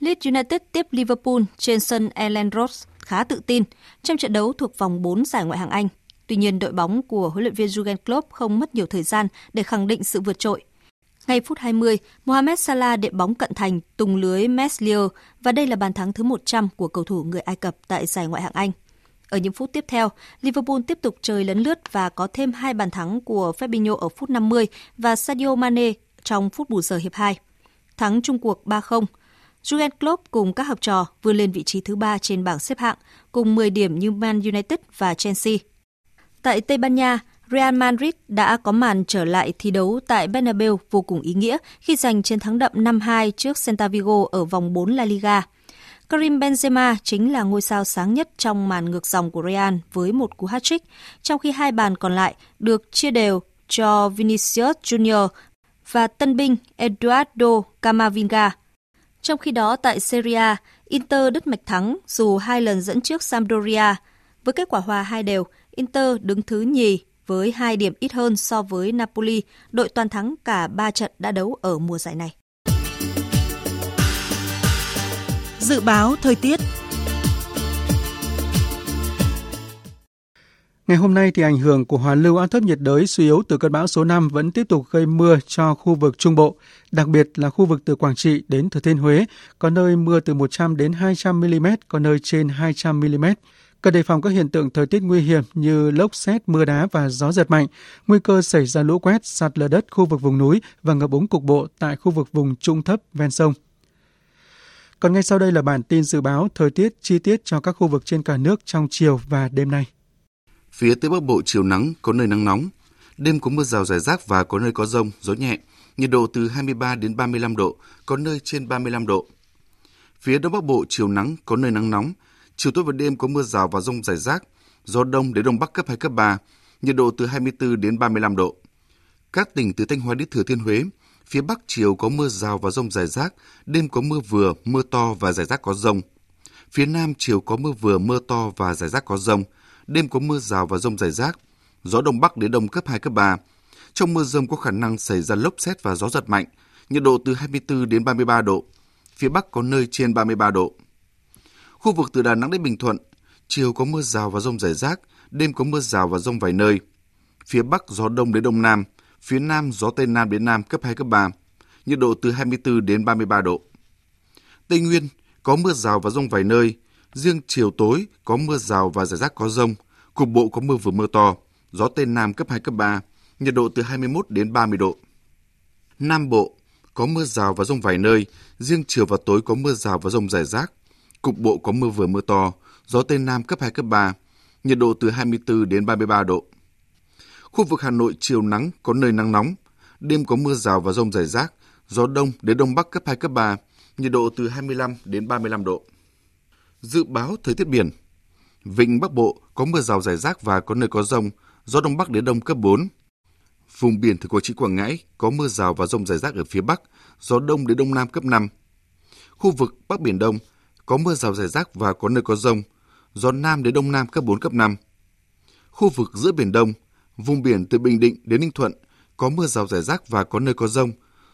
Leeds United tiếp Liverpool trên sân Elland Road khá tự tin trong trận đấu thuộc vòng 4 giải Ngoại hạng Anh. Tuy nhiên, đội bóng của huấn luyện viên Jurgen Klopp không mất nhiều thời gian để khẳng định sự vượt trội. Ngay phút 20, Mohamed Salah đệm bóng cận thành tung lưới Meslier và đây là bàn thắng thứ 100 của cầu thủ người Ai Cập tại giải Ngoại hạng Anh. Ở những phút tiếp theo, Liverpool tiếp tục chơi lấn lướt và có thêm 2 bàn thắng của Fabinho ở phút 50 và Sadio Mane trong phút bù giờ hiệp 2. Thắng chung cuộc 3-0, Jurgen Klopp cùng các học trò vươn lên vị trí thứ 3 trên bảng xếp hạng cùng 10 điểm như Man United và Chelsea. Tại Tây Ban Nha, Real Madrid đã có màn trở lại thi đấu tại Bernabeu vô cùng ý nghĩa khi giành chiến thắng đậm 5-2 trước Celta Vigo ở vòng 4 La Liga. Karim Benzema chính là ngôi sao sáng nhất trong màn ngược dòng của Real với một cú hat-trick, trong khi 2 bàn còn lại được chia đều cho Vinicius Junior và tân binh Eduardo Camavinga. Trong khi đó tại Serie A, Inter đứt mạch thắng dù 2 lần dẫn trước Sampdoria. Với kết quả hòa 2-2, Inter đứng thứ nhì với 2 điểm ít hơn so với Napoli, đội toàn thắng cả 3 trận đã đấu ở mùa giải này. Dự báo thời tiết. Ngày hôm nay thì ảnh hưởng của hoàn lưu áp thấp nhiệt đới suy yếu từ cơn bão số 5 vẫn tiếp tục gây mưa cho khu vực Trung Bộ, đặc biệt là khu vực từ Quảng Trị đến Thừa Thiên Huế, có nơi mưa từ 100 đến 200 mm, có nơi trên 200 mm. Cần đề phòng các hiện tượng thời tiết nguy hiểm như lốc sét, mưa đá và gió giật mạnh, nguy cơ xảy ra lũ quét, sạt lở đất khu vực vùng núi và ngập úng cục bộ tại khu vực vùng trũng thấp ven sông. Còn ngay sau đây là bản tin dự báo thời tiết chi tiết cho các khu vực trên cả nước trong chiều và đêm nay. Phía Tây Bắc Bộ chiều nắng, có nơi nắng nóng. Đêm có mưa rào rải rác và có nơi có dông, gió nhẹ. Nhiệt độ từ 23 đến 35 độ, có nơi trên 35 độ. Phía Đông Bắc Bộ chiều nắng, có nơi nắng nóng. Chiều tối và đêm có mưa rào và dông rải rác. Gió Đông đến Đông Bắc cấp 2, cấp 3. Nhiệt độ từ 24 đến 35 độ. Các tỉnh từ Thanh Hóa đến Thừa Thiên Huế, phía Bắc chiều có mưa rào và dông rải rác, đêm có mưa vừa, mưa to và rải rác có dông. Phía Nam chiều có mưa vừa, mưa to và rải rác có dông, đêm có mưa rào và dông rải rác, gió Đông Bắc đến Đông cấp 2, cấp 3. Trong mưa dông có khả năng xảy ra lốc sét và gió giật mạnh, nhiệt độ từ 24 đến 33 độ, phía Bắc có nơi trên 33 độ. Khu vực từ Đà Nẵng đến Bình Thuận, chiều có mưa rào và dông rải rác, đêm có mưa rào và dông vài nơi. Phía Bắc gió Đông đến Đông Nam, phía Nam gió Tây Nam đến Nam cấp 2, cấp 3, nhiệt độ từ 24 đến 33 độ. Tây Nguyên có mưa rào và dông vài nơi, riêng chiều tối có mưa rào và rải rác có dông, cục bộ có mưa vừa mưa to, gió Tây Nam cấp 2, cấp 3, nhiệt độ từ 21 đến 30 độ. Nam Bộ có mưa rào và dông vài nơi, riêng chiều và tối có mưa rào và dông rải rác, cục bộ có mưa vừa mưa to, gió Tây Nam cấp 2, cấp 3, nhiệt độ từ 24 đến 33 độ. Khu vực Hà Nội chiều nắng, có nơi nắng nóng, đêm có mưa rào và dông rải rác, gió Đông đến Đông Bắc cấp 2, cấp 3, nhiệt độ từ 25 đến 35 độ. Dự báo thời tiết biển, Vịnh Bắc Bộ có mưa rào rải rác và có nơi có dông, gió Đông Bắc đến Đông cấp 4. Vùng biển từ Quảng Trị, Quảng Ngãi có mưa rào và dông rải rác ở phía Bắc, gió Đông đến Đông Nam cấp 5. Khu vực Bắc Biển Đông có mưa rào rải rác và có nơi có dông, gió Nam đến Đông Nam cấp 4, cấp 5. Khu vực giữa Biển Đông, vùng biển từ Bình Định đến Ninh Thuận có mưa rào rải rác và có nơi có dông,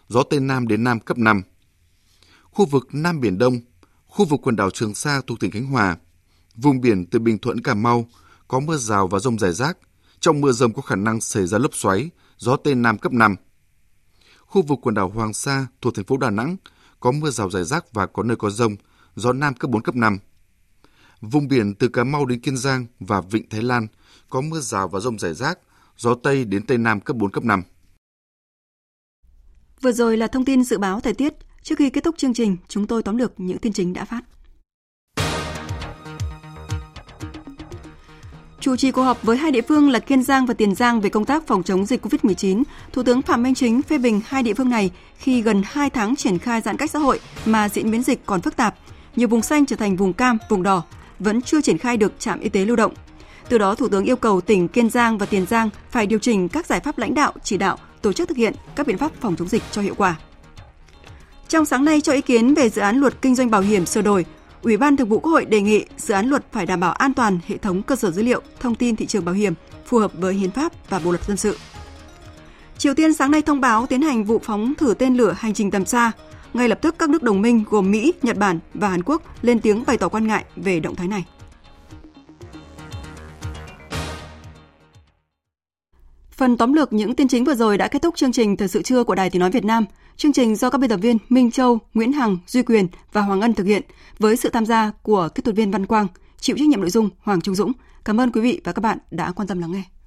gió Tây Nam đến Nam cấp 5. Khu vực Nam Biển Đông, khu vực quần đảo Trường Sa thuộc tỉnh Khánh Hòa, vùng biển từ Bình Thuận, Cà Mau có mưa rào và dông rải rác, trong mưa dông có khả năng xảy ra lốc xoáy, gió Tây Nam cấp 5. Khu vực quần đảo Hoàng Sa thuộc thành phố Đà Nẵng có mưa rào rải rác và có nơi có dông, gió Nam cấp 4, cấp 5. Vùng biển từ Cà Mau đến Kiên Giang và Vịnh Thái Lan có mưa rào và dông rải rác, gió Tây đến Tây Nam cấp 4, cấp 5. Vừa rồi là thông tin dự báo thời tiết. Trước khi kết thúc chương trình, chúng tôi tóm lược những tin chính đã phát. Chủ trì cuộc họp với hai địa phương là Kiên Giang và Tiền Giang về công tác phòng chống dịch COVID-19, Thủ tướng Phạm Minh Chính phê bình hai địa phương này khi gần 2 tháng triển khai giãn cách xã hội mà diễn biến dịch còn phức tạp. Nhiều vùng xanh trở thành vùng cam, vùng đỏ, vẫn chưa triển khai được trạm y tế lưu động. Từ đó, Thủ tướng yêu cầu tỉnh Kiên Giang và Tiền Giang phải điều chỉnh các giải pháp lãnh đạo, chỉ đạo, tổ chức thực hiện các biện pháp phòng chống dịch cho hiệu quả. Trong sáng nay cho ý kiến về dự án luật kinh doanh bảo hiểm sửa đổi, Ủy ban Thường vụ Quốc hội đề nghị dự án luật phải đảm bảo an toàn hệ thống cơ sở dữ liệu, thông tin thị trường bảo hiểm, phù hợp với hiến pháp và bộ luật dân sự. Triều Tiên sáng nay thông báo tiến hành vụ phóng thử tên lửa hành trình tầm xa. Ngay lập tức các nước đồng minh gồm Mỹ, Nhật Bản và Hàn Quốc lên tiếng bày tỏ quan ngại về động thái này. Phần tóm lược những tin chính vừa rồi đã kết thúc chương trình Thời sự trưa của Đài Tiếng nói Việt Nam. Chương trình do các biên tập viên Minh Châu, Nguyễn Hằng, Duy Quyền và Hoàng Ân thực hiện với sự tham gia của kỹ thuật viên Văn Quang, chịu trách nhiệm nội dung Hoàng Trung Dũng. Cảm ơn quý vị và các bạn đã quan tâm lắng nghe.